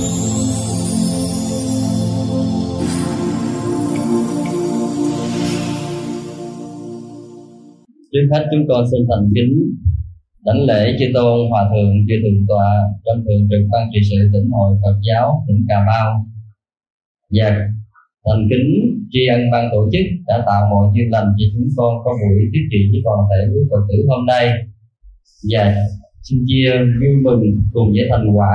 Trước hết chúng con xin thành kính đảnh lễ Chư Tôn Hòa Thượng Chư Thượng Tọa Trong Thượng Trực Ban Trị Sự Tỉnh Hội Phật Giáo tỉnh Cà Mau, và thành kính tri ân ban tổ chức đã tạo mọi duyên lành cho chúng con có buổi tiếp chuyện với toàn thể quý Phật tử hôm nay, và xin chia vui mừng cùng với thành quả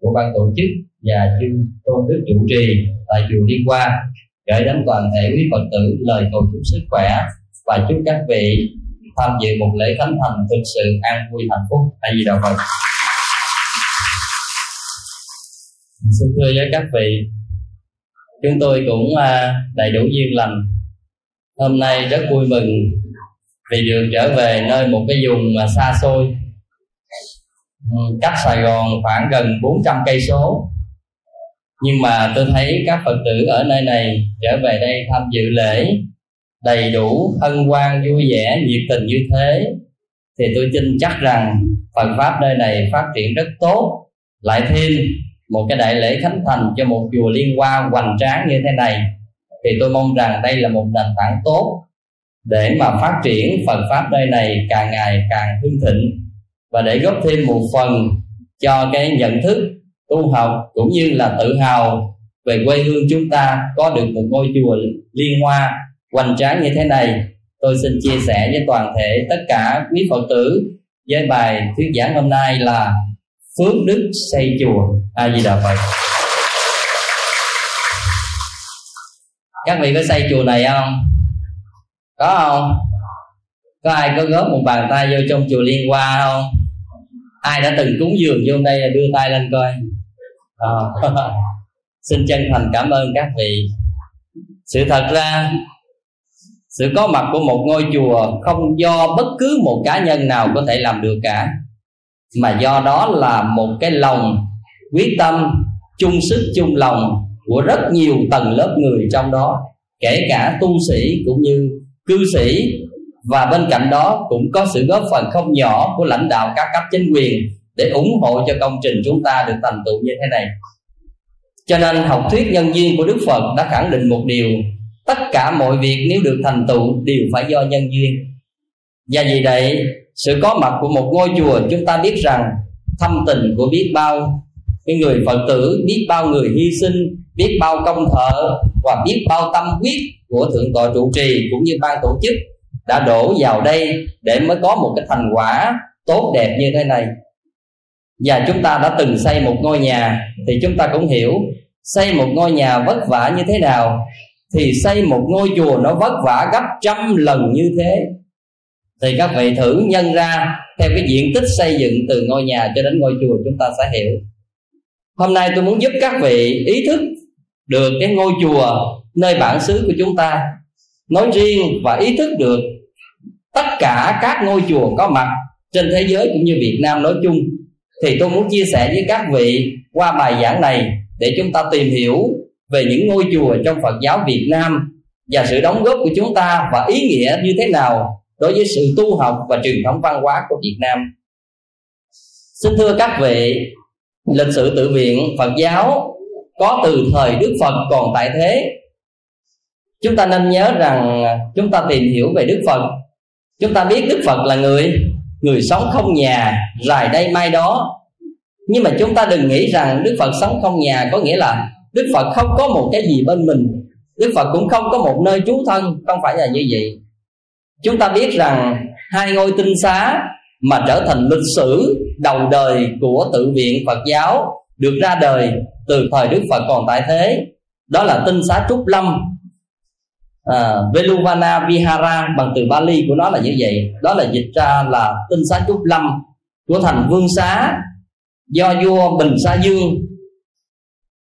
của ban tổ chức và Chư Tôn Đức Chủ Trì tại chùa Liên Hoa, gửi đến toàn thể quý Phật tử lời cầu chúc sức khỏe và chúc các vị tham dự một lễ khánh thành thực sự an vui hạnh phúc. Tại vì đạo Phật xin thưa với các vị, chúng tôi cũng đầy đủ duyên lành. Hôm nay rất vui mừng vì được trở về nơi một cái vùng mà xa xôi, cách Sài Gòn khoảng gần 400 cây số, nhưng mà tôi thấy các Phật tử ở nơi này trở về đây tham dự lễ đầy đủ hân hoan vui vẻ nhiệt tình như thế, thì tôi tin chắc rằng Phật pháp nơi này phát triển rất tốt. Lại thêm một cái đại lễ khánh thành cho một chùa Liên Hoa hoành tráng như thế này, thì tôi mong rằng đây là một nền tảng tốt để mà phát triển Phật pháp nơi này càng ngày càng hưng thịnh, và để góp thêm một phần cho cái nhận thức tu học cũng như là tự hào về quê hương chúng ta có được một ngôi chùa Liên Hoa hoành tráng như thế này. Tôi xin chia sẻ với toàn thể tất cả quý Phật tử với bài thuyết giảng hôm nay là phước đức xây chùa. A Di Đà Phật. Các vị có xây chùa này không? Có không? Có ai có góp một bàn tay vô trong chùa Liên Hoa không? Ai đã từng cúng dường vô đây là đưa tay lên coi. Xin chân thành cảm ơn các vị. Sự thật ra sự có mặt của một ngôi chùa không do bất cứ một cá nhân nào có thể làm được cả, mà do đó là một cái lòng quyết tâm chung sức chung lòng của rất nhiều tầng lớp người trong đó, kể cả tu sĩ cũng như cư sĩ, và bên cạnh đó cũng có sự góp phần không nhỏ của lãnh đạo các cấp chính quyền để ủng hộ cho công trình chúng ta được thành tựu như thế này. Cho nên học thuyết nhân duyên của Đức Phật đã khẳng định một điều: tất cả mọi việc nếu được thành tựu đều phải do nhân duyên. Và vì vậy, sự có mặt của một ngôi chùa, chúng ta biết rằng thâm tình của biết bao cái người Phật tử, biết bao người hy sinh, biết bao công thợ và biết bao tâm huyết của Thượng Tọa Trụ Trì cũng như ban tổ chức đã đổ vào đây để mới có một cái thành quả tốt đẹp như thế này. Và chúng ta đã từng xây một ngôi nhà thì chúng ta cũng hiểu xây một ngôi nhà vất vả như thế nào, thì xây một ngôi chùa nó vất vả gấp trăm lần như thế. Thì các vị thử nhân ra theo cái diện tích xây dựng từ ngôi nhà cho đến ngôi chùa, chúng ta sẽ hiểu. Hôm nay tôi muốn giúp các vị ý thức được cái ngôi chùa nơi bản xứ của chúng ta nói riêng, và ý thức được tất cả các ngôi chùa có mặt trên thế giới cũng như Việt Nam nói chung. Thì tôi muốn chia sẻ với các vị qua bài giảng này để chúng ta tìm hiểu về những ngôi chùa trong Phật giáo Việt Nam và sự đóng góp của chúng ta và ý nghĩa như thế nào đối với sự tu học và truyền thống văn hóa của Việt Nam. Xin thưa các vị, lịch sử tự viện Phật giáo có từ thời Đức Phật còn tại thế. Chúng ta nên nhớ rằng chúng ta tìm hiểu về Đức Phật, chúng ta biết Đức Phật là người sống không nhà, rày đây mai đó. Nhưng mà chúng ta đừng nghĩ rằng Đức Phật sống không nhà có nghĩa là Đức Phật không có một cái gì bên mình, Đức Phật cũng không có một nơi trú thân, không phải là như vậy. Chúng ta biết rằng hai ngôi tinh xá mà trở thành lịch sử đầu đời của tự viện Phật giáo được ra đời từ thời Đức Phật còn tại thế, đó là tinh xá Trúc Lâm, Veluvana Vihara, bằng từ Bali của nó là như vậy. Đó là dịch ra là tinh xá Trúc Lâm của thành Vương Xá do vua Bình Sa Dương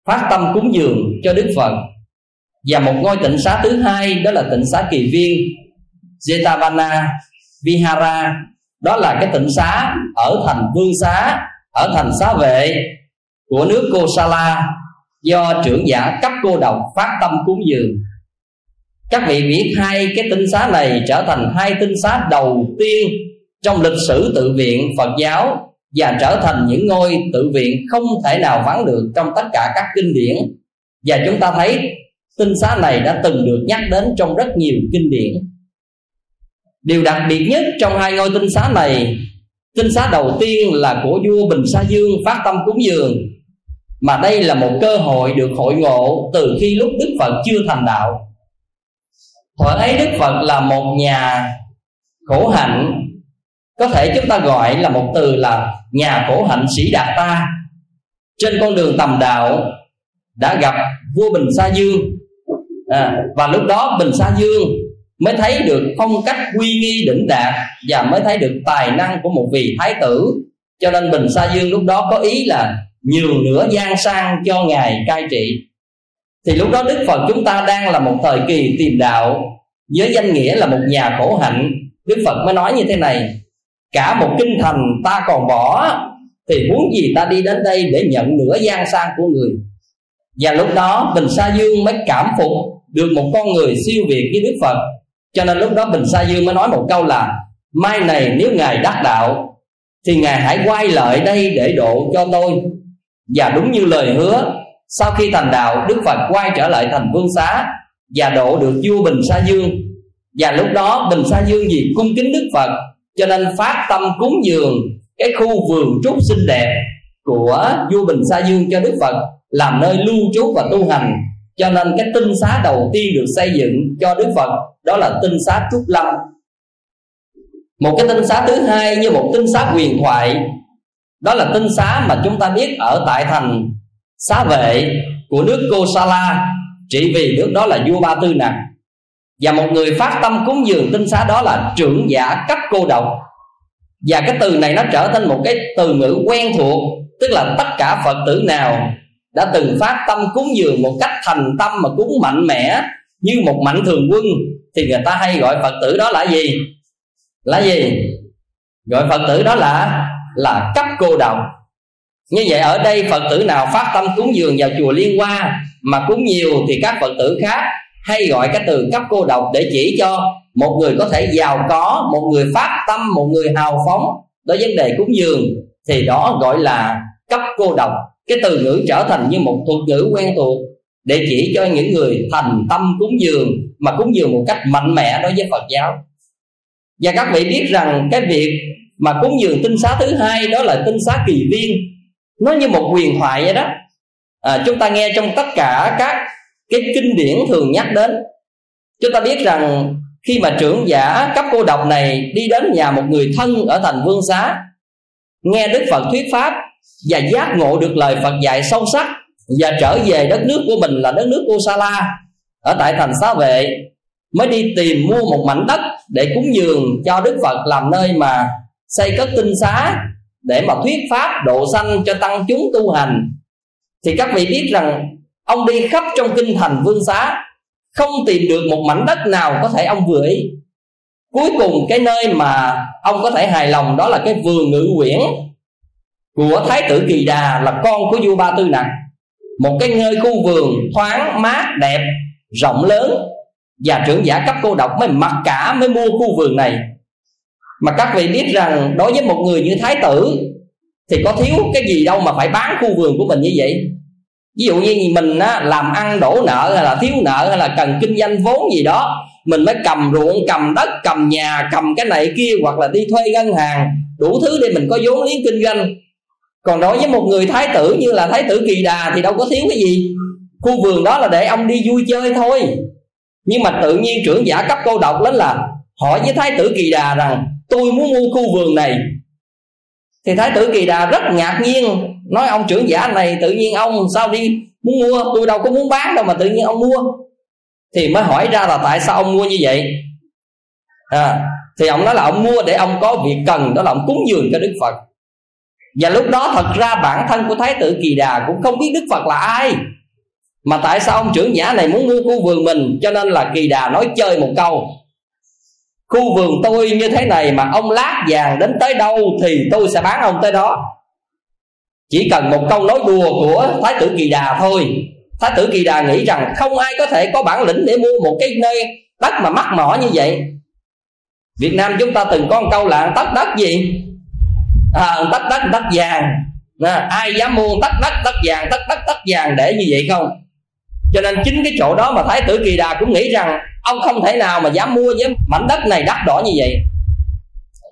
phát tâm cúng dường cho Đức Phật. Và một ngôi tịnh xá thứ hai đó là tịnh xá Kỳ Viên, Jetavana Vihara, đó là cái tịnh xá ở thành Vương Xá, ở thành Xá Vệ của nước Kosala do trưởng giả Cấp Cô Độc phát tâm cúng dường. Các vị biết hai cái tinh xá này trở thành hai tinh xá đầu tiên trong lịch sử tự viện Phật giáo và trở thành những ngôi tự viện không thể nào vắng được trong tất cả các kinh điển. Và chúng ta thấy tinh xá này đã từng được nhắc đến trong rất nhiều kinh điển. Điều đặc biệt nhất trong hai ngôi tinh xá này, tinh xá đầu tiên là của vua Bình Sa Dương phát tâm cúng dường, mà đây là một cơ hội được hội ngộ từ khi lúc Đức Phật chưa thành đạo. Thuở ấy Đức Phật là một nhà khổ hạnh, có thể chúng ta gọi là một từ là nhà khổ hạnh Sĩ Đạt Ta. Trên con đường tầm đạo đã gặp vua Bình Sa Dương, và lúc đó Bình Sa Dương mới thấy được phong cách uy nghi đỉnh đạt và mới thấy được tài năng của một vị thái tử. Cho nên Bình Sa Dương lúc đó có ý là nhường nửa gian sang cho ngài cai trị. Thì lúc đó Đức Phật chúng ta đang là một thời kỳ tìm đạo, với danh nghĩa là một nhà khổ hạnh. Đức Phật mới nói như thế này: cả một kinh thành ta còn bỏ, thì muốn gì ta đi đến đây để nhận nửa gian sang của người. Và lúc đó Bình Sa Dương mới cảm phục được một con người siêu việt với Đức Phật. Cho nên lúc đó Bình Sa Dương mới nói một câu là: mai này nếu ngài đắc đạo thì ngài hãy quay lại đây để độ cho tôi. Và đúng như lời hứa, sau khi thành đạo, Đức Phật quay trở lại thành Vương Xá và độ được vua Bình Sa Dương. Và lúc đó Bình Sa Dương vì cung kính Đức Phật cho nên phát tâm cúng dường cái khu vườn trúc xinh đẹp của vua Bình Sa Dương cho Đức Phật làm nơi lưu trú và tu hành. Cho nên cái tinh xá đầu tiên được xây dựng cho Đức Phật đó là tinh xá Trúc Lâm. Một cái tinh xá thứ hai như một tinh xá huyền thoại, đó là tinh xá mà chúng ta biết ở tại thành Xá Vệ của nước Kosala, trị vì nước đó là vua Ba Tư Nặc. Và một người phát tâm cúng dường tinh xá đó là trưởng giả Cấp Cô Độc. Và cái từ này nó trở thành một cái từ ngữ quen thuộc, tức là tất cả Phật tử nào đã từng phát tâm cúng dường một cách thành tâm mà cúng mạnh mẽ như một mạnh thường quân thì người ta hay gọi Phật tử đó là gì? Là gì? Gọi Phật tử đó là Cấp Cô Độc. Như vậy ở đây Phật tử nào phát tâm cúng dường vào chùa Liên Hoa mà cúng nhiều thì các Phật tử khác hay gọi cái từ Cấp Cô Độc để chỉ cho một người có thể giàu có, một người phát tâm, một người hào phóng đối với vấn đề cúng dường, thì đó gọi là Cấp Cô Độc. Cái từ ngữ trở thành như một thuật ngữ quen thuộc để chỉ cho những người thành tâm cúng dường mà cúng dường một cách mạnh mẽ đối với Phật giáo. Và các vị biết rằng cái việc mà cúng dường tinh xá thứ hai đó là tinh xá Kỳ Viên, nó như một huyền thoại vậy đó. Chúng ta nghe trong tất cả các cái kinh điển thường nhắc đến. Chúng ta biết rằng khi mà trưởng giả Cấp Cô Độc này đi đến nhà một người thân ở thành Vương Xá, nghe Đức Phật thuyết pháp và giác ngộ được lời Phật dạy sâu sắc và trở về đất nước của mình là đất nước Kosala ở tại thành Xá Vệ, mới đi tìm mua một mảnh đất để cúng dường cho Đức Phật làm nơi mà xây cất tinh xá để mà thuyết pháp độ sanh cho tăng chúng tu hành. Thì các vị biết rằng ông đi khắp trong kinh thành Vương Xá không tìm được một mảnh đất nào có thể ông vừa ý. Cuối cùng cái nơi mà ông có thể hài lòng đó là cái vườn ngự quyển của thái tử Kỳ Đà là con của vua Ba Tư Nặc. Một cái nơi khu vườn thoáng mát đẹp, rộng lớn, và trưởng giả Cấp Cô Độc mới mặc cả mới mua khu vườn này. Mà các vị biết rằng đối với một người như thái tử thì có thiếu cái gì đâu mà phải bán khu vườn của mình như vậy. Ví dụ như mình làm ăn đổ nợ hay là thiếu nợ hay là cần kinh doanh vốn gì đó, mình mới cầm ruộng, cầm đất, cầm nhà, cầm cái này kia, hoặc là đi thuê ngân hàng, đủ thứ để mình có vốn liếng kinh doanh. Còn đối với một người thái tử như là thái tử Kỳ Đà thì đâu có thiếu cái gì. Khu vườn đó là để ông đi vui chơi thôi. Nhưng mà tự nhiên trưởng giả Cấp Cô Độc lên là hỏi với thái tử Kỳ Đà rằng tôi muốn mua khu vườn này. Thì thái tử Kỳ Đà rất ngạc nhiên, nói ông trưởng giả này tự nhiên ông sao đi muốn mua, tôi đâu có muốn bán đâu mà tự nhiên ông mua. Thì mới hỏi ra là tại sao ông mua như vậy. Thì ông nói là ông mua để ông có việc cần, đó là ông cúng dường cho Đức Phật. Và lúc đó thật ra bản thân của thái tử Kỳ Đà cũng không biết Đức Phật là ai, mà tại sao ông trưởng giả này muốn mua khu vườn mình. Cho nên là Kỳ Đà nói chơi một câu: khu vườn tôi như thế này mà ông lát vàng đến tới đâu thì tôi sẽ bán ông tới đó. Chỉ cần một câu nói đùa của thái tử Kỳ Đà thôi, thái tử Kỳ Đà nghĩ rằng không ai có thể có bản lĩnh để mua một cái nơi đất mà mắc mỏ như vậy. Việt Nam chúng ta từng có một câu là đất gì? tách đất tách vàng, ai dám mua tách đất tách vàng, tách đất tách vàng để như vậy không? Cho nên chính cái chỗ đó mà Thái tử Kỳ Đà cũng nghĩ rằng ông không thể nào mà dám mua với mảnh đất này đắt đỏ như vậy.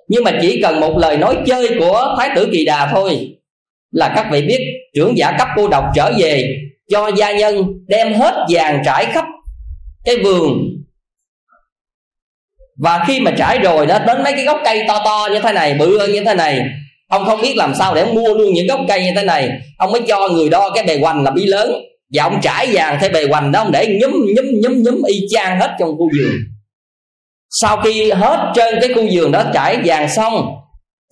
Nhưng mà chỉ cần một lời nói chơi của Thái tử Kỳ Đà thôi là các vị biết trưởng giả cấp cô độc trở về cho gia nhân đem hết vàng trải khắp cái vườn. Và khi mà trải rồi đó, đến mấy cái gốc cây to to như thế này, bự hơn như thế này, ông không biết làm sao để mua luôn những gốc cây như thế này. Ông mới cho người đo cái bề hoành là bí lớn, và ông trải vàng theo bề hoành đó, ông để nhúm y chang hết trong khu vườn. Sau khi hết trên cái khu vườn đó trải vàng xong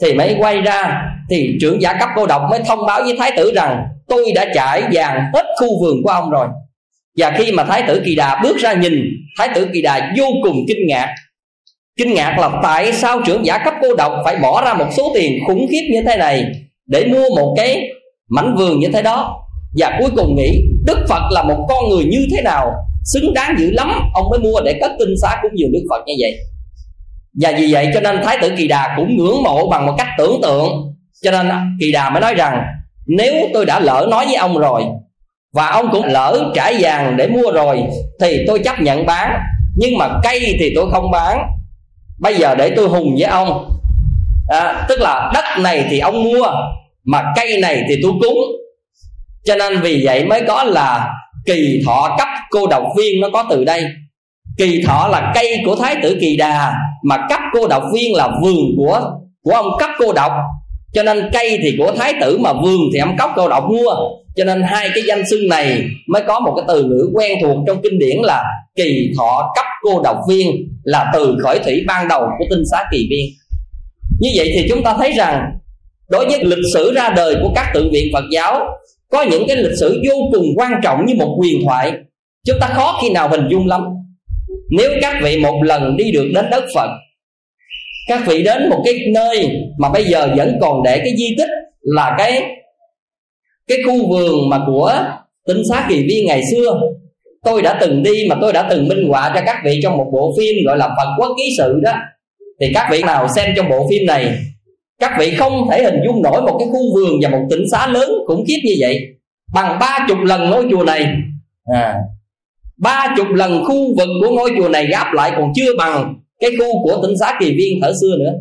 thì mới quay ra, thì trưởng giả cấp cô độc mới thông báo với Thái tử rằng tôi đã trải vàng hết khu vườn của ông rồi. Và khi mà Thái tử Kỳ Đà bước ra nhìn, Thái tử Kỳ Đà vô cùng kinh ngạc. Kinh ngạc là tại sao trưởng giả cấp cô độc phải bỏ ra một số tiền khủng khiếp như thế này để mua một cái mảnh vườn như thế đó. Và cuối cùng nghĩ Đức Phật là một con người như thế nào, xứng đáng dữ lắm, ông mới mua để cất tinh xá cúng dường Đức Phật như vậy. Và vì vậy cho nên Thái tử Kỳ Đà cũng ngưỡng mộ bằng một cách tưởng tượng. Cho nên Kỳ Đà mới nói rằng nếu tôi đã lỡ nói với ông rồi, và ông cũng lỡ trải vàng để mua rồi, thì tôi chấp nhận bán. Nhưng mà cây thì tôi không bán. Bây giờ để tôi hùng với ông, tức là đất này thì ông mua, mà cây này thì tôi cúng. Cho nên vì vậy mới có là kỳ thọ cấp cô độc viên, nó có từ đây. Kỳ thọ là cây của Thái tử Kỳ Đà, mà cấp cô độc viên là vườn của ông cấp cô độc. Cho nên cây thì của Thái tử, mà vườn thì ông cấp cô độc mua. Cho nên hai cái danh xưng này mới có một cái từ ngữ quen thuộc trong kinh điển là kỳ thọ cấp cô độc viên, là từ khởi thủy ban đầu của tinh xá Kỳ Viên. Như vậy thì chúng ta thấy rằng đối với lịch sử ra đời của các tự viện Phật giáo, có những cái lịch sử vô cùng quan trọng như một huyền thoại, chúng ta khó khi nào hình dung lắm. Nếu các vị một lần đi được đến đất Phật, các vị đến một cái nơi mà bây giờ vẫn còn để cái di tích là cái khu vườn mà của tinh xá Kỳ Viên ngày xưa. Tôi đã từng đi, mà tôi đã từng minh họa cho các vị trong một bộ phim gọi là Phật Quốc Ký Sự đó. Thì các vị nào xem trong bộ phim này, các vị không thể hình dung nổi một cái khu vườn và một tịnh xá lớn khủng khiếp như vậy, bằng 30 lần ngôi chùa này. 30 lần khu vực của ngôi chùa này gáp lại còn chưa bằng cái khu của tịnh xá Kỳ Viên thời xưa nữa,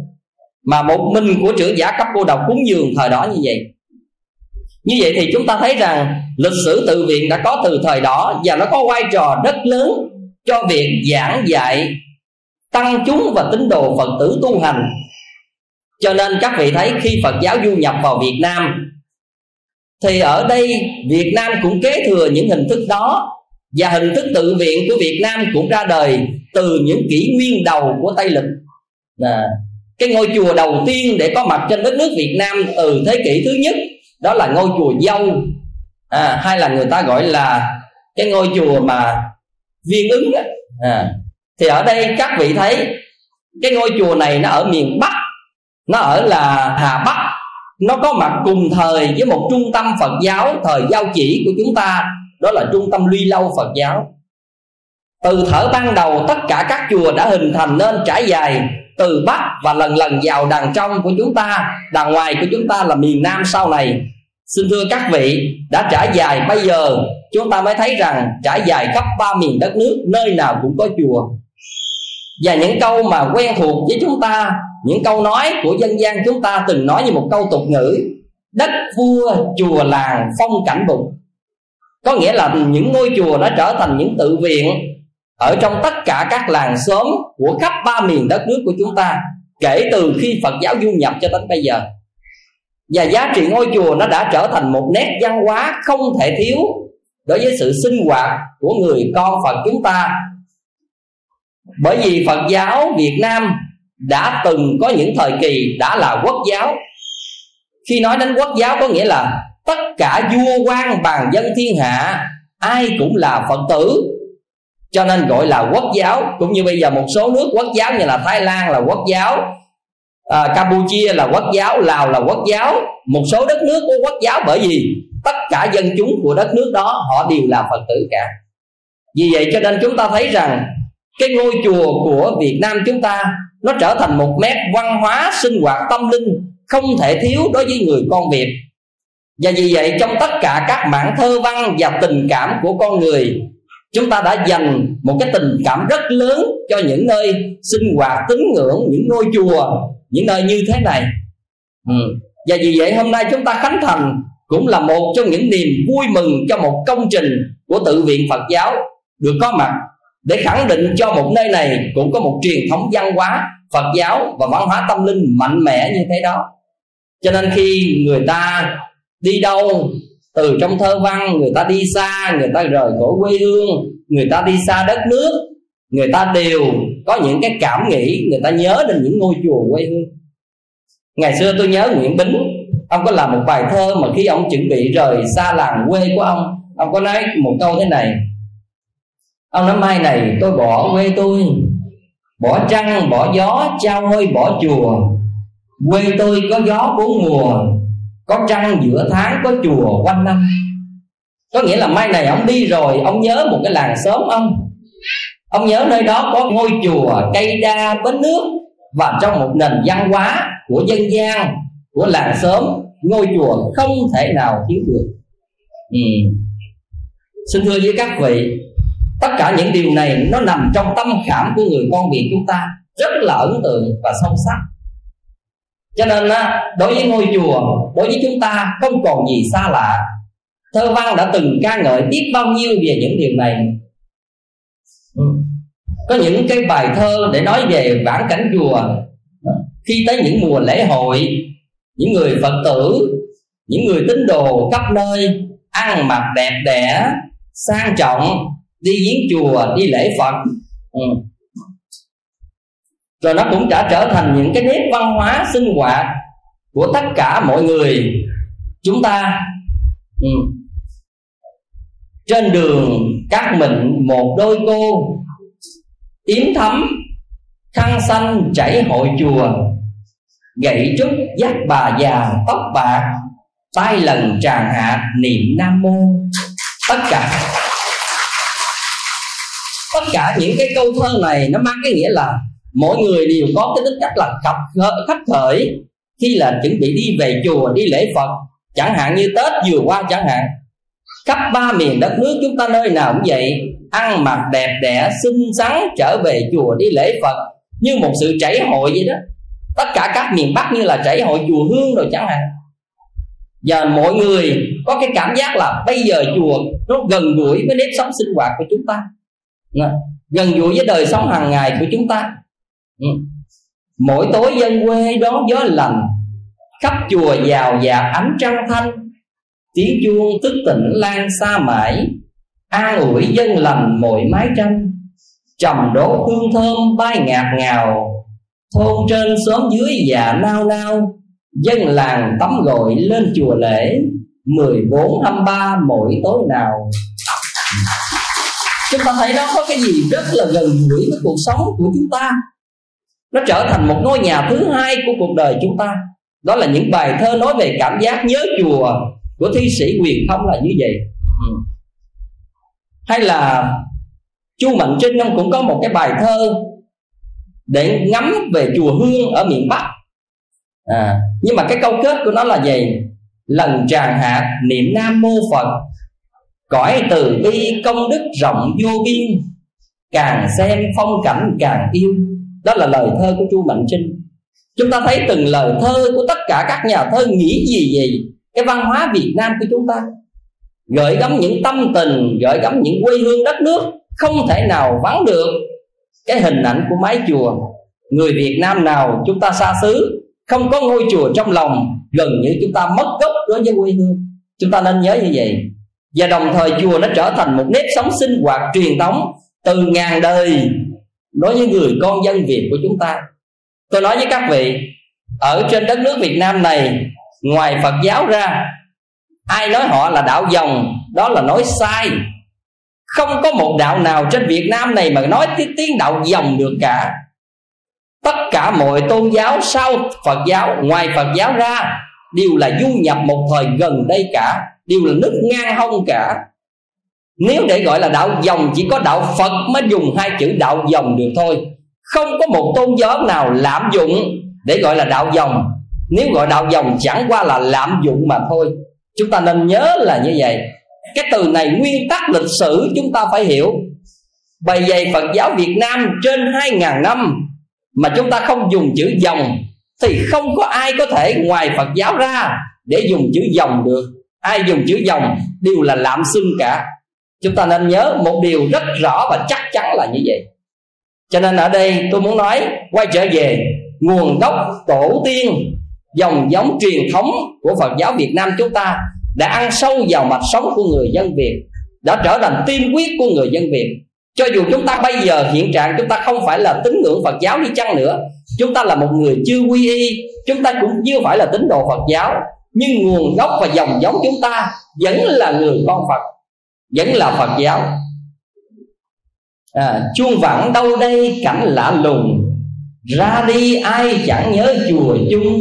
mà một mình của trưởng giả cấp cô độc cúng dường thời đó như vậy. Như vậy thì chúng ta thấy rằng lịch sử tự viện đã có từ thời đó, và nó có vai trò rất lớn cho việc giảng dạy tăng chúng và tín đồ Phật tử tu hành. Cho nên các vị thấy khi Phật giáo du nhập vào Việt Nam, thì ở đây Việt Nam cũng kế thừa những hình thức đó, và hình thức tự viện của Việt Nam cũng ra đời từ những kỷ nguyên đầu của Tây Lịch. Cái ngôi chùa đầu tiên để có mặt trên đất nước Việt Nam từ thế kỷ thứ nhất, đó là ngôi chùa Dâu, hay là người ta gọi là cái ngôi chùa mà Viên Ứng. Thì ở đây các vị thấy cái ngôi chùa này nó ở miền Bắc, nó ở là Hà Bắc, nó có mặt cùng thời với một trung tâm Phật giáo thời Giao Chỉ của chúng ta, đó là trung tâm Luy Lâu Phật giáo. Từ thở ban đầu tất cả các chùa đã hình thành nên trải dài từ Bắc và lần lần vào đằng trong của chúng ta, đằng ngoài của chúng ta là miền Nam sau này. Xin thưa các vị, đã trải dài, bây giờ chúng ta mới thấy rằng trải dài khắp 3 miền đất nước, nơi nào cũng có chùa. Và những câu mà quen thuộc với chúng ta, những câu nói của dân gian chúng ta từng nói như một câu tục ngữ: đất vua chùa làng phong cảnh bụng. Có nghĩa là những ngôi chùa nó trở thành những tự viện ở trong tất cả các làng xóm của khắp 3 miền đất nước của chúng ta, kể từ khi Phật giáo du nhập cho đến bây giờ. Và giá trị ngôi chùa nó đã trở thành một nét văn hóa không thể thiếu đối với sự sinh hoạt của người con Phật chúng ta. Bởi vì Phật giáo Việt Nam đã từng có những thời kỳ đã là quốc giáo. Khi nói đến quốc giáo có nghĩa là tất cả vua quan bàn dân thiên hạ ai cũng là Phật tử, cho nên gọi là quốc giáo. Cũng như bây giờ một số nước quốc giáo như là Thái Lan là quốc giáo, Campuchia là quốc giáo, Lào là quốc giáo. Một số đất nước của quốc giáo, bởi vì tất cả dân chúng của đất nước đó họ đều là Phật tử cả. Vì vậy cho nên chúng ta thấy rằng cái ngôi chùa của Việt Nam chúng ta nó trở thành một nét văn hóa sinh hoạt tâm linh không thể thiếu đối với người con Việt. Và vì vậy trong tất cả các mảng thơ văn và tình cảm của con người, chúng ta đã dành một cái tình cảm rất lớn cho những nơi sinh hoạt tín ngưỡng, những ngôi chùa, những nơi như thế này. Và vì vậy hôm nay chúng ta khánh thành cũng là một trong những niềm vui mừng cho một công trình của Tự viện Phật giáo được có mặt, để khẳng định cho một nơi này cũng có một truyền thống văn hóa Phật giáo và văn hóa tâm linh mạnh mẽ như thế đó. Cho nên khi người ta đi đâu, từ trong thơ văn, người ta đi xa, người ta rời khỏi quê hương, người ta đi xa đất nước, người ta đều có những cái cảm nghĩ, người ta nhớ đến những ngôi chùa quê hương. Ngày xưa tôi nhớ Nguyễn Bính, ông có làm một bài thơ mà khi ông chuẩn bị rời xa làng quê của ông có nói một câu thế này. Ông nói: mai này tôi bỏ quê tôi, bỏ trăng, bỏ gió, trao hơi bỏ chùa. Quê tôi có gió bốn mùa, có trăng giữa tháng, có chùa quanh năm. Có nghĩa là mai này ông đi rồi, ông nhớ một cái làng xóm ông nhớ nơi đó có ngôi chùa, cây đa, bến nước, và trong một nền văn hóa của dân gian, của làng xóm, ngôi chùa không thể nào thiếu được. Xin thưa với các vị, tất cả những điều này nó nằm trong tâm khảm của người con Việt chúng ta, rất là ấn tượng và sâu sắc. Cho nên đối với ngôi chùa, đối với chúng ta không còn gì xa lạ. Thơ văn đã từng ca ngợi biết bao nhiêu về những điều này. Có những cái bài thơ để nói về vãng cảnh chùa. Khi tới những mùa lễ hội, những người Phật tử, những người tín đồ khắp nơi ăn mặc đẹp đẽ, sang trọng, đi viếng chùa, đi lễ Phật. Rồi nó cũng đã trở thành những cái nét văn hóa sinh hoạt của tất cả mọi người chúng ta. Trên đường các mịn một đôi cô, yếm thấm khăn xanh chảy hội chùa. Gậy trúc dắt bà già tóc bạc, tay lần tràng hạt niệm Nam Mô. Tất cả những cái câu thơ này nó mang cái nghĩa là mỗi người đều có cái tính cách là khách khởi khi là chuẩn bị đi về chùa, đi lễ Phật. Chẳng hạn như Tết vừa qua chẳng hạn, khắp ba miền đất nước chúng ta nơi nào cũng vậy, ăn mặc đẹp đẽ, xinh xắn trở về chùa đi lễ Phật như một sự trảy hội vậy đó. Tất cả các miền Bắc như là trảy hội chùa Hương rồi chẳng hạn. Giờ mọi người có cái cảm giác là bây giờ chùa nó gần gũi với nếp sống sinh hoạt của chúng ta, gần gũi với đời sống hàng ngày của chúng ta. Mỗi tối dân quê đón gió lành, khắp chùa giàu dạ ánh trăng thanh. Tiếng chuông thức tỉnh lan xa mãi, an ủi dân lành mọi mái tranh. Trầm đỗ hương thơm bay ngạt ngào, thôn trên xóm dưới dạ nao nao. Dân làng tắm gội lên chùa lễ 14/23 mỗi tối nào. Chúng ta thấy đó có cái gì rất là gần gũi với cuộc sống của chúng ta. Nó trở thành một ngôi nhà thứ hai của cuộc đời chúng ta. Đó là những bài thơ nói về cảm giác nhớ chùa của thi sĩ Huyền Không là như vậy. Hay là Chu Mạnh Trinh ông cũng có một cái bài thơ để ngắm về chùa Hương ở miền Bắc. Nhưng mà cái câu kết của nó là gì? Lần tràng hạt niệm Nam Mô Phật, cõi từ bi công đức rộng vô biên, càng xem phong cảnh càng yêu. Đó là lời thơ của Chu Mạnh Trinh. Chúng ta thấy từng lời thơ của tất cả các nhà thơ nghĩ gì về cái văn hóa Việt Nam của chúng ta, gợi gắm những tâm tình, gợi gắm những quê hương đất nước. Không thể nào vắng được cái hình ảnh của mái chùa. Người Việt Nam nào chúng ta xa xứ, không có ngôi chùa trong lòng, gần như chúng ta mất gốc đối với quê hương. Chúng ta nên nhớ như vậy. Và đồng thời chùa nó trở thành một nếp sống sinh hoạt truyền thống từ ngàn đời đối với người con dân Việt của chúng ta. Tôi nói với các vị, ở trên đất nước Việt Nam này, ngoài Phật giáo ra, ai nói họ là đạo dòng, đó là nói sai. Không có một đạo nào trên Việt Nam này mà nói tiếng đạo dòng được cả. Tất cả mọi tôn giáo sau Phật giáo, ngoài Phật giáo ra, đều là du nhập một thời gần đây cả, đều là nứt ngang hông cả. Nếu để gọi là đạo dòng, chỉ có đạo Phật mới dùng hai chữ đạo dòng được thôi. Không có một tôn giáo nào lạm dụng để gọi là đạo dòng. Nếu gọi đạo dòng chẳng qua là lạm dụng mà thôi. Chúng ta nên nhớ là như vậy. Cái từ này nguyên tắc lịch sử chúng ta phải hiểu. Bày dày Phật giáo Việt Nam trên 2.000 năm mà chúng ta không dùng chữ dòng thì không có ai có thể ngoài Phật giáo ra để dùng chữ dòng được. Ai dùng chữ dòng đều là lạm xưng cả. Chúng ta nên nhớ một điều rất rõ và chắc chắn là như vậy. Cho nên ở đây tôi muốn nói, quay trở về nguồn gốc tổ tiên, dòng giống truyền thống của Phật giáo Việt Nam chúng ta đã ăn sâu vào mạch sống của người dân Việt, đã trở thành tiên quyết của người dân Việt. Cho dù chúng ta bây giờ hiện trạng chúng ta không phải là tín ngưỡng Phật giáo đi chăng nữa, chúng ta là một người chưa quy y, chúng ta cũng chưa phải là tín đồ Phật giáo, nhưng nguồn gốc và dòng giống chúng ta vẫn là người con Phật, vẫn là Phật giáo. Chuông vẳng đâu đây cảnh lạ lùng, ra đi ai chẳng nhớ chùa chung,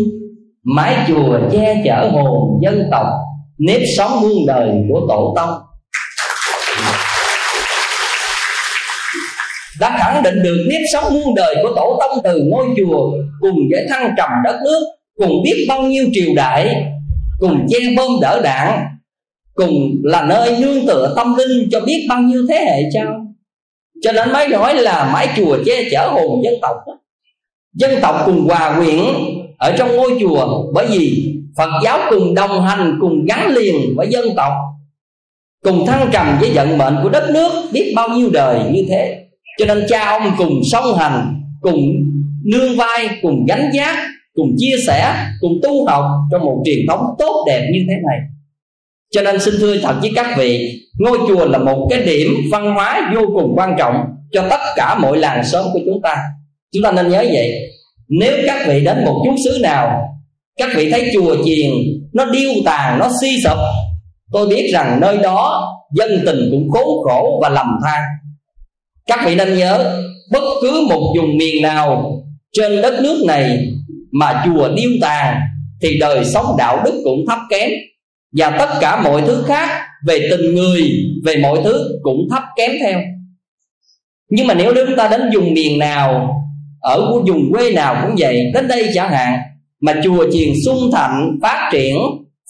mái chùa che chở hồn dân tộc, nếp sống muôn đời của tổ tông. Đã khẳng định được nếp sống muôn đời của tổ tông từ ngôi chùa, cùng với thăng trầm đất nước, cùng biết bao nhiêu triều đại, cùng che bom đỡ đạn, cùng là nơi nương tựa tâm linh cho biết bao nhiêu thế hệ sau. Cho nên mới nói là mái chùa che chở hồn dân tộc. Dân tộc cùng hòa quyện ở trong ngôi chùa, bởi vì Phật giáo cùng đồng hành, cùng gắn liền với dân tộc, cùng thăng trầm với vận mệnh của đất nước biết bao nhiêu đời như thế. Cho nên cha ông cùng song hành, cùng nương vai, cùng gánh vác, cùng chia sẻ, cùng tu học trong một truyền thống tốt đẹp như thế này. Cho nên xin thưa thật với các vị, ngôi chùa là một cái điểm văn hóa vô cùng quan trọng cho tất cả mọi làng xóm của chúng ta. Chúng ta nên nhớ vậy. Nếu các vị đến một chút xứ nào, các vị thấy chùa chiền nó điêu tàn, nó suy sụp, tôi biết rằng nơi đó dân tình cũng khốn khổ và lầm than. Các vị nên nhớ, bất cứ một vùng miền nào trên đất nước này mà chùa điêu tàn thì đời sống đạo đức cũng thấp kém, và tất cả mọi thứ khác về tình người, về mọi thứ cũng thấp kém theo. Nhưng mà nếu chúng ta đến vùng miền nào, ở vùng quê nào cũng vậy, đến đây chẳng hạn, mà chùa chiền sung thạnh, phát triển,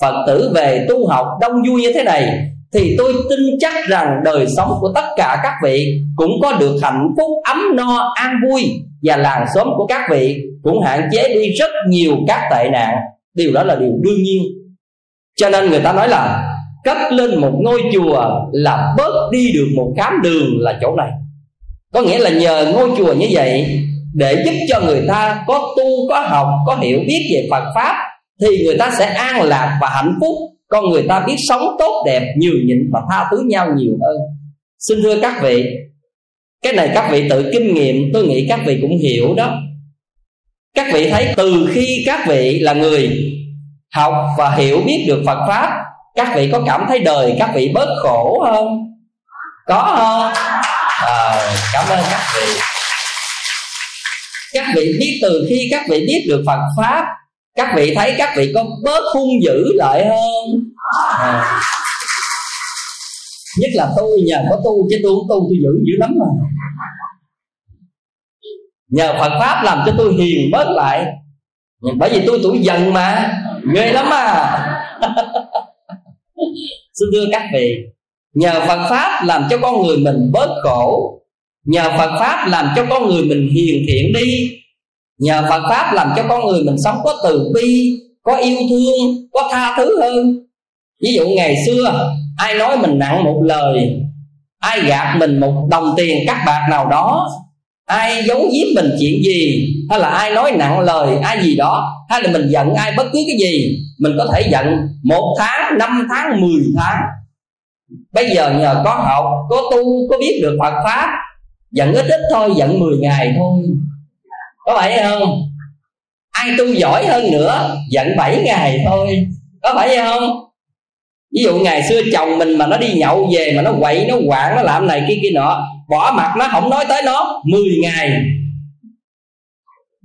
Phật tử về tu học đông vui như thế này, thì tôi tin chắc rằng đời sống của tất cả các vị cũng có được hạnh phúc ấm no an vui, và làng xóm của các vị cũng hạn chế đi rất nhiều các tệ nạn. Điều đó là điều đương nhiên. Cho nên người ta nói là cất lên một ngôi chùa là bớt đi được một khám đường là chỗ này. Có nghĩa là nhờ ngôi chùa như vậy, để giúp cho người ta có tu, có học, có hiểu biết về Phật Pháp, thì người ta sẽ an lạc và hạnh phúc. Con người ta biết sống tốt đẹp, nhường nhịn và tha thứ nhau nhiều hơn. Xin thưa các vị, cái này các vị tự kinh nghiệm, tôi nghĩ các vị cũng hiểu đó. Các vị thấy từ khi các vị là người học và hiểu biết được Phật Pháp, các vị có cảm thấy đời các vị bớt khổ không? Có không? Cảm ơn các vị. Các vị biết từ khi các vị biết được Phật Pháp, các vị thấy các vị có bớt hung dữ lại hơn? Nhất là tôi, nhờ có tu, chứ tôi không tu tôi dữ lắm mà. Nhờ Phật Pháp làm cho tôi hiền bớt lại, bởi vì tôi tuổi dần mà, ghê lắm à. Xin thưa các vị, nhờ Phật Pháp làm cho con người mình bớt khổ, nhờ Phật Pháp làm cho con người mình hiền thiện đi, nhờ Phật Pháp làm cho con người mình sống có từ bi, có yêu thương, có tha thứ hơn. Ví dụ ngày xưa ai nói mình nặng một lời, ai gạt mình một đồng tiền cắt bạc nào đó, ai giấu giếm mình chuyện gì, hay là ai nói nặng lời ai gì đó, hay là mình giận ai bất cứ cái gì, mình có thể giận 1 tháng, 5 tháng, 10 tháng. Bây giờ nhờ có học, có tu, có biết được Phật Pháp, giận ít thôi, giận 10 ngày thôi, có phải không? Ai tu giỏi hơn nữa, giận 7 ngày thôi, có phải không? Ví dụ ngày xưa chồng mình mà nó đi nhậu về mà nó quậy, nó quạng, nó làm này kia kia nọ, bỏ mặt nó không nói tới nó 10 ngày.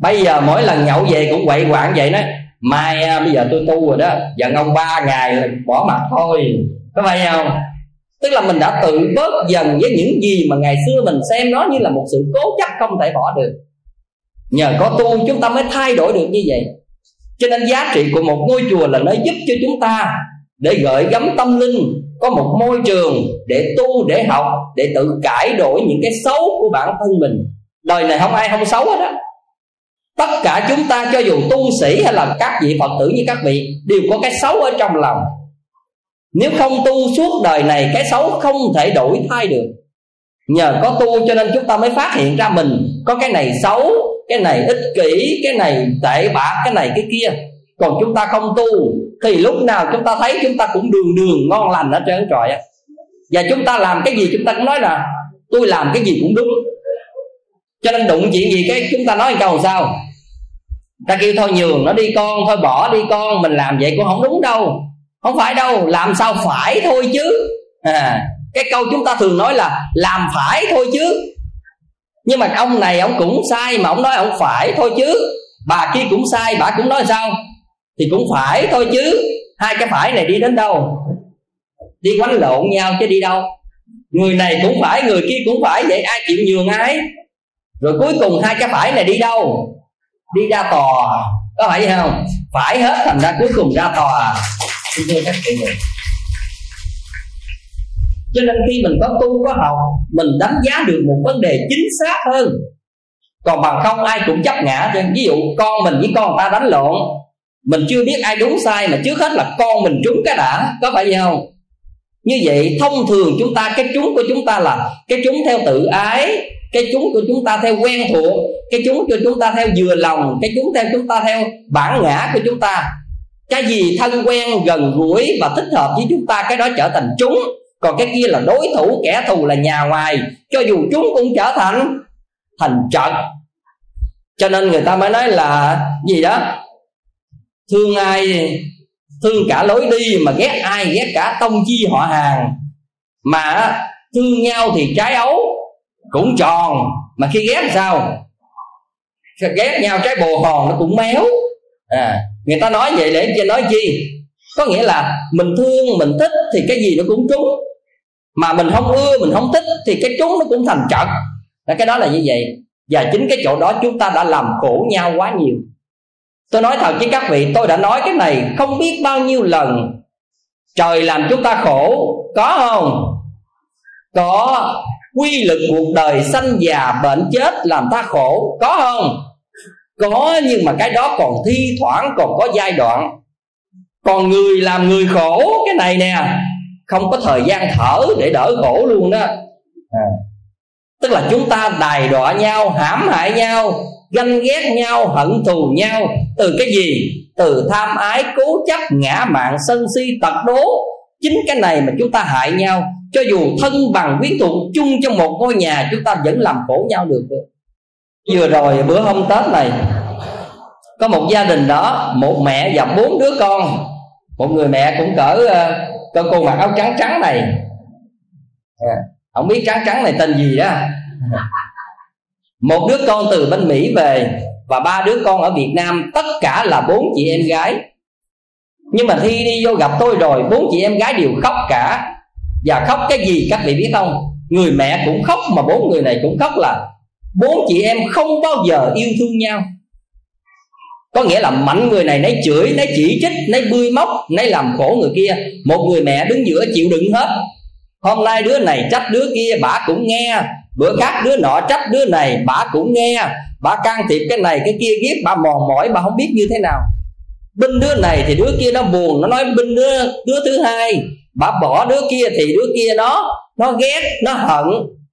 Bây giờ mỗi lần nhậu về cũng quậy quạng vậy đó, mai bây giờ tôi tu rồi đó, giận ông 3 ngày là bỏ mặt thôi, có phải không? Tức là mình đã tự bớt dần với những gì mà ngày xưa mình xem nó như là một sự cố chấp không thể bỏ được. Nhờ có tu chúng ta mới thay đổi được như vậy. Cho nên giá trị của một ngôi chùa là nó giúp cho chúng ta để gợi gắm tâm linh, có một môi trường để tu, để học, để tự cải đổi những cái xấu của bản thân mình. Đời này không ai không xấu hết á. Tất cả chúng ta cho dù tu sĩ hay là các vị Phật tử như các vị đều có cái xấu ở trong lòng. Nếu không tu suốt đời này, cái xấu không thể đổi thay được. Nhờ có tu cho nên chúng ta mới phát hiện ra mình có cái này xấu, cái này ích kỷ, cái này tệ bạc, cái này cái kia. Còn chúng ta không tu thì lúc nào chúng ta thấy chúng ta cũng đường đường ngon lành ở trên trời á. Và chúng ta làm cái gì chúng ta cũng nói là tôi làm cái gì cũng đúng. Cho nên đụng chuyện gì cái chúng ta nói một câu làm sao? Ta kêu thôi nhường nó đi con, thôi bỏ đi con, mình làm vậy cũng không đúng đâu. Không phải đâu, làm sao phải thôi chứ. Cái câu chúng ta thường nói là làm phải thôi chứ. Nhưng mà ông này ông cũng sai mà ông nói ông phải thôi chứ. Bà kia cũng sai, bà cũng nói sao? Thì cũng phải thôi chứ. Hai cái phải này đi đến đâu? Đi quánh lộn nhau chứ đi đâu. Người này cũng phải, người kia cũng phải, vậy ai chịu nhường ai? Rồi cuối cùng hai cái phải này đi đâu? Đi ra tòa. Có phải vậy không? Phải hết thành ra cuối cùng ra tòa. Cho nên khi mình có tu có học, mình đánh giá được một vấn đề chính xác hơn. Còn bằng không ai cũng chấp ngã. Ví dụ con mình với con người ta đánh lộn, mình chưa biết ai đúng sai, mà trước hết là con mình trúng cái đã. Có phải vậy không? Như vậy thông thường chúng ta, cái trúng của chúng ta là cái trúng theo tự ái, cái trúng của chúng ta theo quen thuộc, cái trúng của chúng ta theo vừa lòng, cái trúng theo chúng ta theo bản ngã của chúng ta. Cái gì thân quen gần gũi và thích hợp với chúng ta, cái đó trở thành trúng. Còn cái kia là đối thủ, kẻ thù, là nhà ngoài, cho dù trúng cũng trở thành trận. Cho nên người ta mới nói là gì đó, thương ai thương cả lối đi, mà ghét ai ghét cả tông chi họ hàng. Mà thương nhau thì trái ấu cũng tròn, mà khi ghét sao? Ghét nhau trái bồ hòn nó cũng méo. Người ta nói vậy để nói chi? Có nghĩa là mình thương mình thích thì cái gì nó cũng trúng, mà mình không ưa mình không thích thì cái trúng nó cũng thành trận. Cái đó là như vậy. Và chính cái chỗ đó chúng ta đã làm khổ nhau quá nhiều. Tôi nói thật với các vị, tôi đã nói cái này không biết bao nhiêu lần. Trời làm chúng ta khổ, có không? Có. Quy luật cuộc đời sanh già bệnh chết làm ta khổ, có không? Có. Nhưng mà cái đó còn thi thoảng, còn có giai đoạn. Còn người làm người khổ, cái này nè, không có thời gian thở để đỡ khổ luôn đó. Tức là chúng ta đày đọa nhau, hãm hại nhau, ganh ghét nhau, hận thù nhau. Từ cái gì? Từ tham ái, cố chấp, ngã mạn, sân si, tật đố. Chính cái này mà chúng ta hại nhau. Cho dù thân bằng quyến thuộc chung trong một ngôi nhà, chúng ta vẫn làm khổ nhau được. Vừa rồi bữa hôm Tết này, có một gia đình đó, một mẹ và 4 đứa con. Một người mẹ cũng cỡ cô mặc áo trắng trắng này, không biết trắng trắng này tên gì đó. 1 đứa con từ bên Mỹ về và 3 đứa con ở Việt Nam. Tất cả là 4 chị em gái. Nhưng mà khi đi vô gặp tôi rồi, 4 chị em gái đều khóc cả. Và khóc cái gì các vị biết không? Người mẹ cũng khóc mà 4 người này cũng khóc, là 4 chị em không bao giờ yêu thương nhau. Có nghĩa là mạnh người này nấy chửi, nấy chỉ trích, nấy bươi móc, nấy làm khổ người kia. Một người mẹ đứng giữa chịu đựng hết. Hôm nay đứa này trách đứa kia, bả cũng nghe. Bữa khác đứa nọ trách đứa này, bả cũng nghe. Bả can thiệp cái này cái kia ghét, bả mòn mỏi, bả không biết như thế nào. Bên đứa này thì đứa kia nó buồn, nó nói bên đứa thứ hai. Bả bỏ đứa kia thì đứa kia nó ghét, nó hận.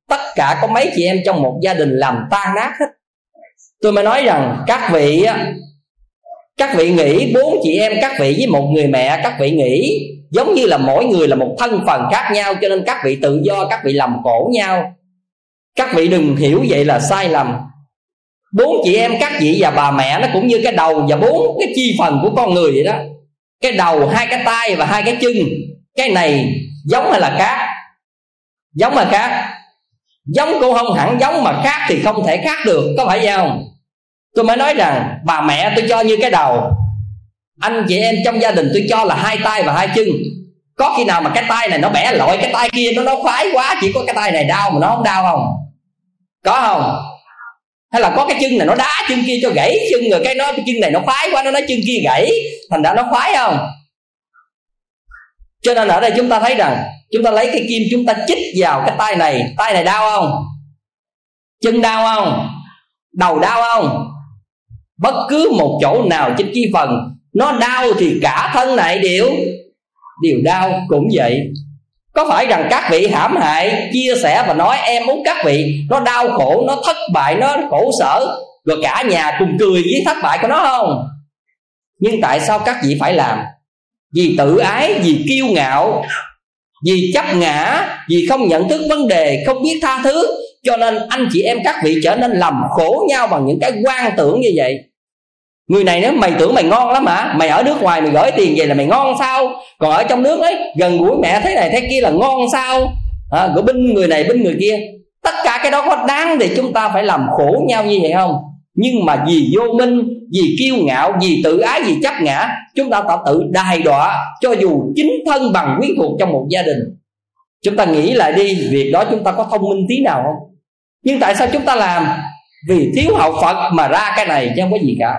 Tất cả có mấy chị em trong một gia đình làm tan nát hết. Tôi mới nói rằng các vị nghĩ 4 chị em các vị với 1 người mẹ, các vị nghĩ giống như là mỗi người là một thân phận khác nhau, cho nên các vị tự do, các vị làm khổ nhau. Các vị đừng hiểu vậy là sai lầm. 4 chị em các vị và bà mẹ nó cũng như cái đầu và 4 cái chi phần của con người vậy đó. Cái đầu, 2 cái tay và 2 cái chân. Cái này giống hay là khác? Giống là khác. Giống cũng không hẳn giống, mà khác thì không thể khác được. Có phải vậy không? Tôi mới nói rằng bà mẹ tôi cho như cái đầu, anh chị em trong gia đình tôi cho là 2 tay và 2 chân. Có khi nào mà cái tay này nó bẻ lội cái tay kia, nó khoái quá, chỉ có cái tay này đau mà nó không đau không? Có không? Hay là có cái chân này nó đá chân kia cho gãy chân, rồi cái nó cái chân này nó khoái quá nó nói chân kia gãy, thành ra nó khoái không? Cho nên ở đây chúng ta thấy rằng chúng ta lấy cái kim chúng ta chích vào cái tay này đau không? Chân đau không? Đầu đau không? Bất cứ một chỗ nào trên chi phần nó đau thì cả thân này đều đau cũng vậy. Có phải rằng các vị hãm hại, chia sẻ và nói em muốn các vị nó đau khổ, nó thất bại, nó khổ sở, rồi cả nhà cùng cười với thất bại của nó không? Nhưng tại sao các vị phải làm? Vì tự ái, vì kiêu ngạo, vì chấp ngã, vì không nhận thức vấn đề, không biết tha thứ. Cho nên anh chị em các vị trở nên làm khổ nhau bằng những cái quan tưởng như vậy. Người này nói mày tưởng mày ngon lắm hả? Mày ở nước ngoài mày gửi tiền về là mày ngon sao? Còn ở trong nước ấy, gần gũi mẹ thế này thế kia là ngon sao? Gửi bên người này bên người kia. Tất cả cái đó có đáng để chúng ta phải làm khổ nhau như vậy không? Nhưng mà vì vô minh, vì kiêu ngạo, vì tự ái, vì chấp ngã, chúng ta tự đày đọa cho dù chính thân bằng quyến thuộc trong một gia đình. Chúng ta nghĩ lại đi, việc đó chúng ta có thông minh tí nào không? Nhưng tại sao chúng ta làm? Vì thiếu học Phật mà ra cái này chứ không có gì cả.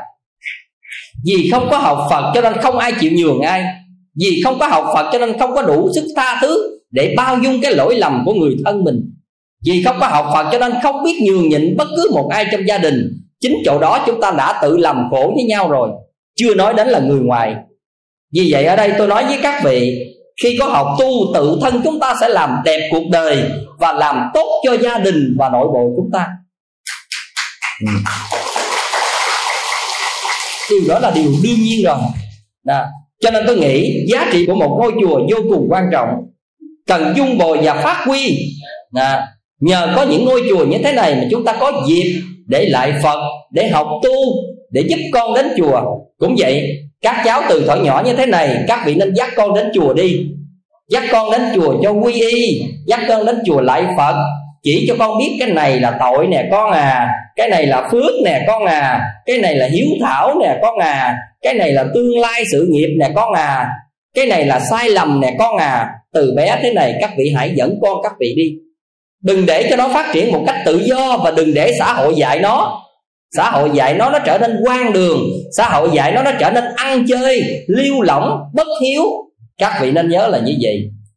Vì không có học Phật cho nên không ai chịu nhường ai. Vì không có học Phật cho nên không có đủ sức tha thứ để bao dung cái lỗi lầm của người thân mình. Vì không có học Phật cho nên không biết nhường nhịn bất cứ một ai trong gia đình. Chính chỗ đó chúng ta đã tự làm khổ với nhau rồi, chưa nói đến là người ngoài. Vì vậy ở đây tôi nói với các vị, khi có học tu tự thân chúng ta sẽ làm đẹp cuộc đời và làm tốt cho gia đình và nội bộ chúng ta. Điều đó là điều đương nhiên rồi. Cho nên tôi nghĩ giá trị của một ngôi chùa vô cùng quan trọng, cần dung bồi và phát huy. Nhờ có những ngôi chùa như thế này mà chúng ta có dịp để lại Phật, để học tu, để giúp con đến chùa. Cũng vậy, các cháu từ thuở nhỏ như thế này, các vị nên dắt con đến chùa đi. Dắt con đến chùa cho quy y, dắt con đến chùa lại Phật, chỉ cho con biết cái này là tội nè con à, cái này là phước nè con à, cái này là hiếu thảo nè con à, cái này là tương lai sự nghiệp nè con à, cái này là sai lầm nè con à. Từ bé thế này các vị hãy dẫn con các vị đi. Đừng để cho nó phát triển một cách tự do và đừng để xã hội dạy nó. Xã hội dạy nó trở nên hoang đường. Xã hội dạy nó trở nên ăn chơi, liêu lỏng, bất hiếu. Các vị nên nhớ là như vậy.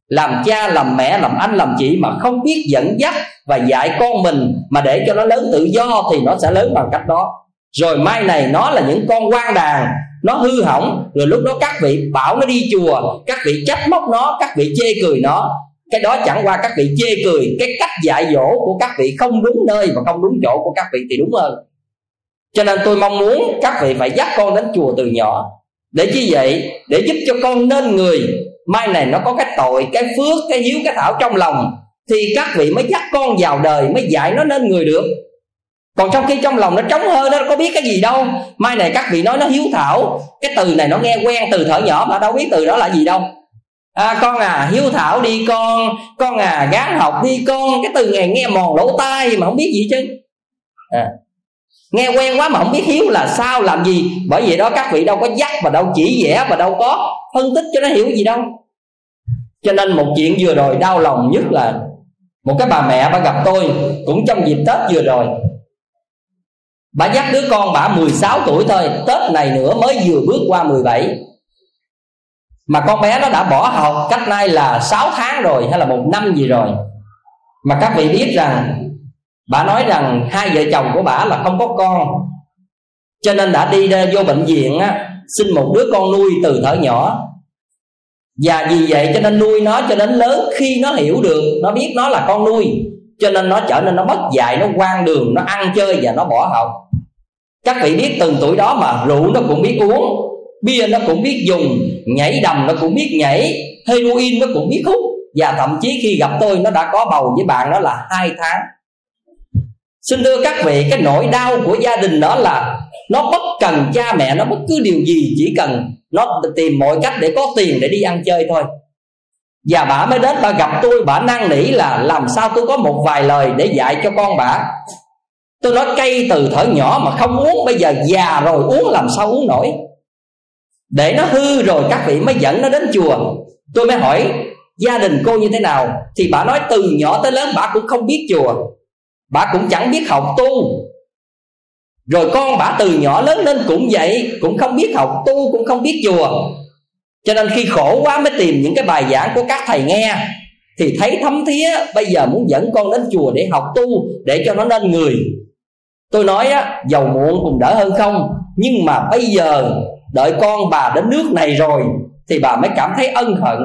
Làm cha, làm mẹ, làm anh, làm chị mà không biết dẫn dắt và dạy con mình mà để cho nó lớn tự do thì nó sẽ lớn bằng cách đó. Rồi mai này nó là những con hoang đàn, nó hư hỏng. Rồi lúc đó các vị bảo nó đi chùa, các vị trách móc nó, các vị chê cười nó. Cái đó chẳng qua các vị chê cười, cái cách dạy dỗ của các vị không đúng nơi và không đúng chỗ của các vị thì đúng hơn. Cho nên tôi mong muốn các vị phải dắt con đến chùa từ nhỏ. Để chi vậy? Để giúp cho con nên người. Mai này nó có cái tội, cái phước, cái hiếu, cái thảo trong lòng thì các vị mới dắt con vào đời, mới dạy nó nên người được. Còn trong khi trong lòng nó trống hơi, nó có biết cái gì đâu. Mai này các vị nói nó hiếu thảo, cái từ này nó nghe quen từ thở nhỏ mà đâu biết từ đó là gì đâu. Con à hiếu thảo đi con à gán học đi con. Cái từ này nghe mòn lỗ tai mà không biết gì chứ nghe quen quá mà không biết hiếu là sao, làm gì. Bởi vậy đó các vị đâu có dắt và đâu chỉ vẽ và đâu có phân tích cho nó hiểu gì đâu. Cho nên một chuyện vừa rồi đau lòng nhất là một cái bà mẹ bà gặp tôi cũng trong dịp Tết vừa rồi. Bà dắt đứa con bà 16 tuổi thôi, Tết này nữa mới vừa bước qua 17. Mà con bé nó đã bỏ học cách nay là 6 tháng rồi hay là 1 năm gì rồi. Mà các vị biết rằng bà nói rằng hai vợ chồng của bà là không có con, cho nên đã đi vô bệnh viện xin một đứa con nuôi từ thở nhỏ. Và vì vậy cho nên nuôi nó cho đến lớn. Khi nó hiểu được, nó biết nó là con nuôi, cho nên nó trở nên nó mất dạy, nó hoang đường, nó ăn chơi và nó bỏ học. Các vị biết từng tuổi đó mà rượu nó cũng biết uống, bia nó cũng biết dùng, nhảy đầm nó cũng biết nhảy, heroin nó cũng biết hút. Và thậm chí khi gặp tôi nó đã có bầu với bạn đó là 2 tháng. Xin thưa các vị, cái nỗi đau của gia đình đó là nó bất cần cha mẹ nó bất cứ điều gì, chỉ cần nó tìm mọi cách để có tiền để đi ăn chơi thôi. Và bà mới đến bà gặp tôi, bà năn nỉ là làm sao tôi có một vài lời để dạy cho con bà. Tôi nói cây từ thở nhỏ mà không uống, bây giờ già rồi uống làm sao uống nổi. Để nó hư rồi các vị mới dẫn nó đến chùa. Tôi mới hỏi gia đình cô như thế nào, thì bà nói từ nhỏ tới lớn bà cũng không biết chùa, bà cũng chẳng biết học tu. Rồi con bả từ nhỏ lớn lên cũng vậy, cũng không biết học tu, cũng không biết chùa. Cho nên khi khổ quá mới tìm những cái bài giảng của các thầy nghe, thì thấy thấm thía, bây giờ muốn dẫn con đến chùa để học tu, để cho nó nên người. Tôi nói á, dầu muộn cũng đỡ hơn không. Nhưng mà bây giờ đợi con bà đến nước này rồi thì bà mới cảm thấy ân hận.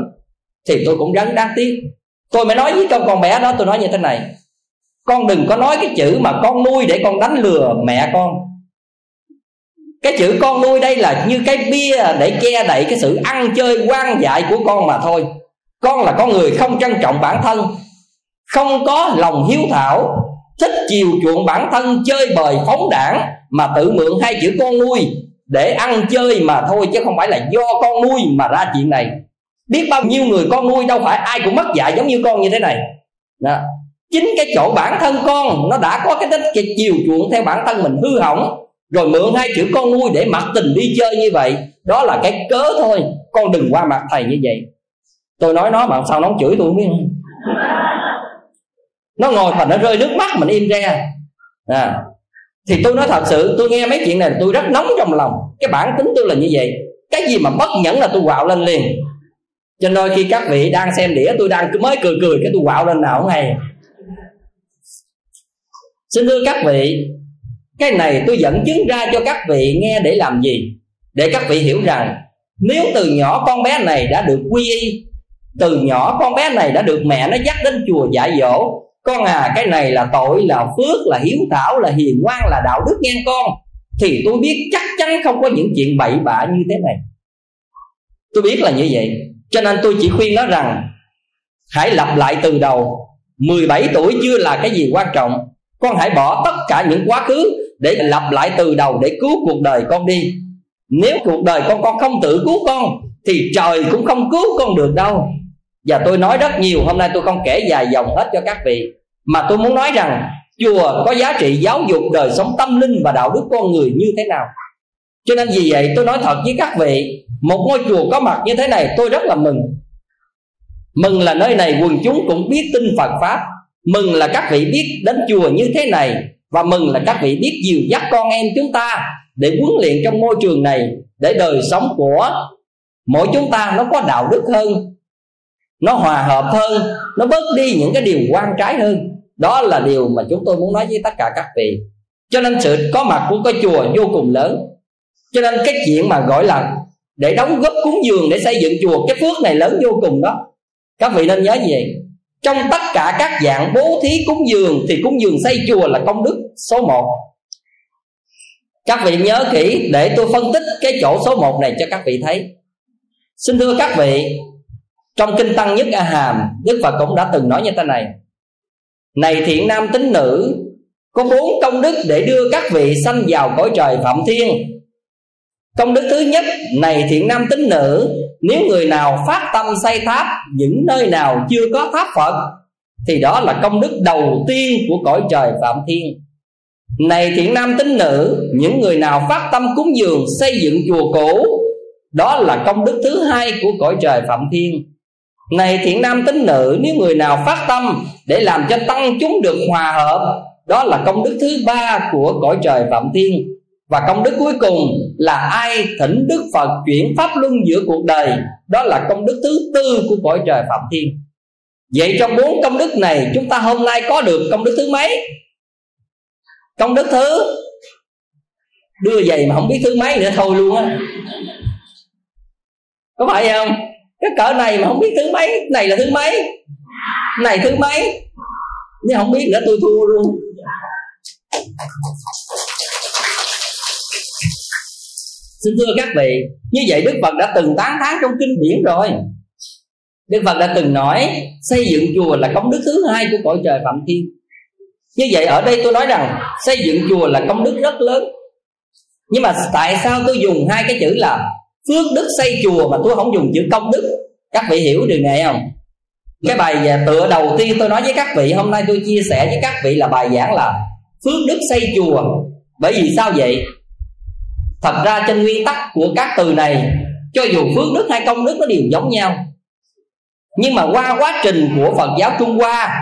Thì tôi cũng rất đáng tiếc. Tôi mới nói với con bé đó, tôi nói như thế này: con đừng có nói cái chữ mà con nuôi để con đánh lừa mẹ con. Cái chữ con nuôi đây là như cái bia để che đậy cái sự ăn chơi hoang dại của con mà thôi. Con là con người không trân trọng bản thân, không có lòng hiếu thảo, thích chiều chuộng bản thân, chơi bời phóng đảng, mà tự mượn hai chữ con nuôi để ăn chơi mà thôi, chứ không phải là do con nuôi mà ra chuyện này. Biết bao nhiêu người con nuôi đâu phải ai cũng mất dạy giống như con như thế này đó. Chính cái chỗ bản thân con nó đã có cái tính chiều chuộng theo bản thân mình hư hỏng, rồi mượn hai chữ con nuôi để mặc tình đi chơi như vậy, đó là cái cớ thôi. Con đừng qua mặt thầy như vậy. Tôi nói nó mà sao nó chửi tôi không biết. Nó ngồi mà nó rơi nước mắt, mình im ra à. Thì tôi nói thật sự, tôi nghe mấy chuyện này tôi rất nóng trong lòng. Cái bản tính tôi là như vậy, cái gì mà bất nhẫn là tôi quạo lên liền. Cho nên khi các vị đang xem đĩa, tôi đang mới cười cái tôi quạo lên nào không hay. Xin thưa các vị, cái này tôi dẫn chứng ra cho các vị nghe để làm gì? Để các vị hiểu rằng nếu từ nhỏ con bé này đã được quy y, từ nhỏ con bé này đã được mẹ nó dắt đến chùa dạy dỗ, con à, cái này là tội, là phước, là hiếu thảo, là hiền ngoan, là đạo đức nghe con, thì tôi biết chắc chắn không có những chuyện bậy bạ như thế này. Tôi biết là như vậy. Cho nên tôi chỉ khuyên nó rằng hãy lặp lại từ đầu. 17 tuổi chưa là cái gì quan trọng. Con hãy bỏ tất cả những quá khứ để lặp lại từ đầu, để cứu cuộc đời con đi. Nếu cuộc đời con không tự cứu con thì trời cũng không cứu con được đâu. Và tôi nói rất nhiều, hôm nay tôi không kể dài dòng hết cho các vị, mà tôi muốn nói rằng chùa có giá trị giáo dục đời sống tâm linh và đạo đức con người như thế nào. Cho nên vì vậy tôi nói thật với các vị, một ngôi chùa có mặt như thế này tôi rất là mừng. Mừng là nơi này quần chúng cũng biết tin Phật Pháp, mừng là các vị biết đến chùa như thế này, và mừng là các vị biết dìu dắt con em chúng ta để huấn luyện trong môi trường này, để đời sống của mỗi chúng ta nó có đạo đức hơn, nó hòa hợp hơn, nó bớt đi những cái điều quan trái hơn. Đó là điều mà chúng tôi muốn nói với tất cả các vị. Cho nên sự có mặt của cái chùa vô cùng lớn. Cho nên cái chuyện mà gọi là để đóng góp cúng dường để xây dựng chùa, cái phước này lớn vô cùng đó. Các vị nên nhớ gì? Trong tất cả các dạng bố thí cúng dường thì cúng dường xây chùa là công đức số 1. Các vị nhớ kỹ để tôi phân tích cái chỗ số 1 này cho các vị thấy. Xin thưa các vị, trong Kinh Tăng Nhất A Hàm, Đức Phật cũng đã từng nói như thế này: này thiện nam tín nữ, có 4 công đức để đưa các vị sanh vào cõi trời Phạm Thiên. Công đức thứ nhất, này thiện nam tín nữ, nếu người nào phát tâm xây tháp những nơi nào chưa có tháp Phật thì đó là công đức đầu tiên của cõi trời Phạm Thiên. Này thiện nam tín nữ, những người nào phát tâm cúng dường xây dựng chùa cổ, đó là công đức thứ hai của cõi trời Phạm Thiên. Này thiện nam tín nữ, nếu người nào phát tâm để làm cho tăng chúng được hòa hợp, đó là công đức thứ ba của cõi trời Phạm Thiên. Và công đức cuối cùng là ai thỉnh Đức Phật chuyển pháp luân giữa cuộc đời, đó là công đức thứ tư của cõi trời Phạm Thiên. Vậy trong 4 công đức này, chúng ta hôm nay có được công đức thứ mấy? Công đức thứ đưa giày mà không biết thứ mấy nữa thôi luôn á, có phải không? Cái cỡ này mà không biết thứ mấy, này là thứ mấy, này thứ mấy, nhưng không biết nữa tôi thua luôn. Xin thưa các vị, như vậy Đức Phật đã từng tán thán trong kinh điển rồi. Đức Phật đã từng nói xây dựng chùa là công đức thứ hai của cõi trời Phạm Thiên. Như vậy ở đây tôi nói rằng xây dựng chùa là công đức rất lớn. Nhưng mà tại sao tôi dùng hai cái chữ là phước đức xây chùa mà tôi không dùng chữ công đức? Các vị hiểu điều này không? Cái bài về tựa đầu tiên tôi nói với các vị, hôm nay tôi chia sẻ với các vị là bài giảng là phước đức xây chùa. Bởi vì sao vậy? Thật ra trên nguyên tắc của các từ này, cho dù phước đức hay công đức nó đều giống nhau, nhưng mà qua quá trình của Phật giáo Trung Hoa,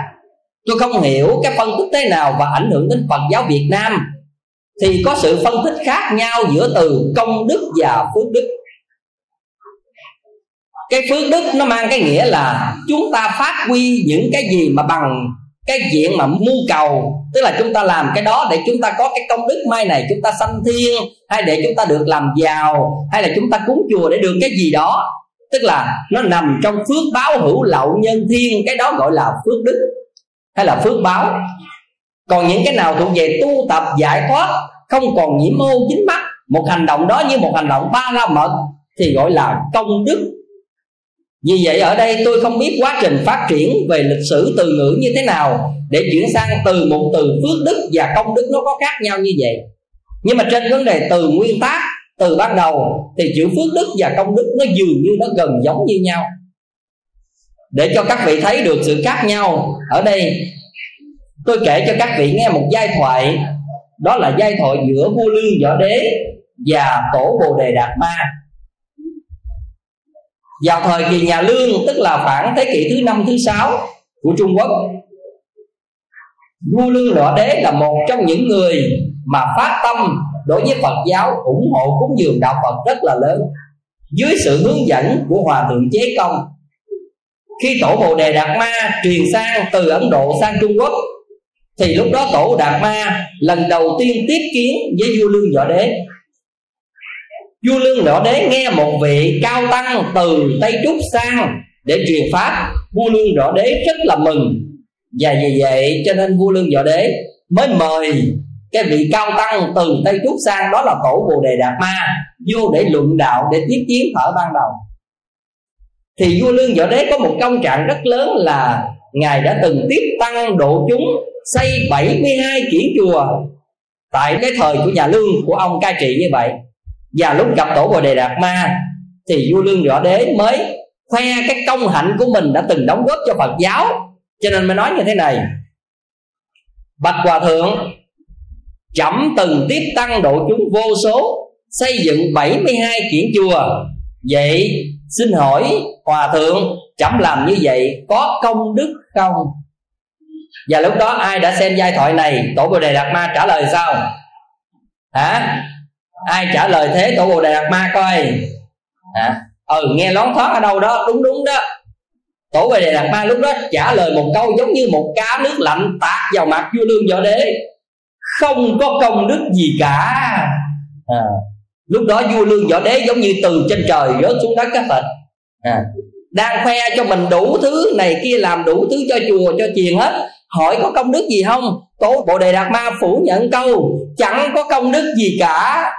tôi không hiểu cái phân tích thế nào và ảnh hưởng đến Phật giáo Việt Nam thì có sự phân tích khác nhau giữa từ công đức và phước đức. Cái phước đức nó mang cái nghĩa là chúng ta phát huy những cái gì mà bằng cái diện mà mưu cầu, tức là chúng ta làm cái đó để chúng ta có cái công đức, mai này chúng ta sanh thiên, hay để chúng ta được làm giàu, hay là chúng ta cúng chùa để được cái gì đó, tức là nó nằm trong phước báo hữu lậu nhân thiên, cái đó gọi là phước đức hay là phước báo. Còn những cái nào thuộc về tu tập giải thoát, không còn nhiễm ô dính mắc, một hành động đó như một hành động ba la mật thì gọi là công đức. Vì vậy ở đây tôi không biết quá trình phát triển về lịch sử từ ngữ như thế nào để chuyển sang từ một từ phước đức và công đức nó có khác nhau như vậy. Nhưng mà trên vấn đề từ nguyên tác, từ ban đầu thì chữ phước đức và công đức nó dường như nó gần giống như nhau. Để cho các vị thấy được sự khác nhau, ở đây tôi kể cho các vị nghe một giai thoại. Đó là giai thoại giữa vua Lương Võ Đế và tổ Bồ Đề Đạt Ma. Vào thời kỳ nhà Lương, tức là khoảng thế kỷ thứ 5, thứ 6 của Trung Quốc, vua Lương Võ Đế là một trong những người mà phát tâm đối với Phật giáo, ủng hộ cúng dường đạo Phật rất là lớn, dưới sự hướng dẫn của Hòa Thượng Chế Công. Khi tổ Bồ Đề Đạt Ma truyền sang từ Ấn Độ sang Trung Quốc thì lúc đó tổ Đạt Ma lần đầu tiên tiếp kiến với vua Lương Võ Đế. Vua Lương Võ Đế nghe một vị cao tăng từ Tây Trúc sang để truyền pháp, vua Lương Võ Đế rất là mừng. Và vì vậy cho nên vua Lương Võ Đế mới mời cái vị cao tăng từ Tây Trúc sang, đó là tổ Bồ Đề Đạt Ma, vô để luận đạo, để tiếp chiến ở ban đầu. Thì vua Lương Võ Đế có một công trạng rất lớn là Ngài đã từng tiếp tăng độ chúng, xây 72 kiển chùa tại cái thời của nhà Lương, của ông cai trị như vậy. Và lúc gặp tổ Bồ Đề Đạt Ma thì vua Lương Võ Đế mới khoe cái công hạnh của mình đã từng đóng góp cho Phật giáo. Cho nên mới nói như thế này: bạch Hòa Thượng, trẫm từng tiếp tăng độ chúng vô số, xây dựng 72 kiển chùa. Vậy xin hỏi Hòa Thượng, trẫm làm như vậy có công đức không? Và lúc đó ai đã xem giai thoại này, tổ Bồ Đề Đạt Ma trả lời sao? Hả? Ai trả lời thế tổ Bồ Đề Đạt Ma coi? Nghe lón thoáng ở đâu đó, đúng đó. Tổ Bồ Đề Đạt Ma lúc đó trả lời một câu giống như một cá nước lạnh tạt vào mặt vua Lương Võ Đế: không có công đức gì cả. Lúc đó vua Lương Võ Đế giống như từ trên trời rớt xuống đất các thịt, đang khoe cho mình đủ thứ này kia, làm đủ thứ cho chùa cho chiền hết, hỏi có công đức gì không? Tổ Bồ Đề Đạt Ma phủ nhận câu chẳng có công đức gì cả.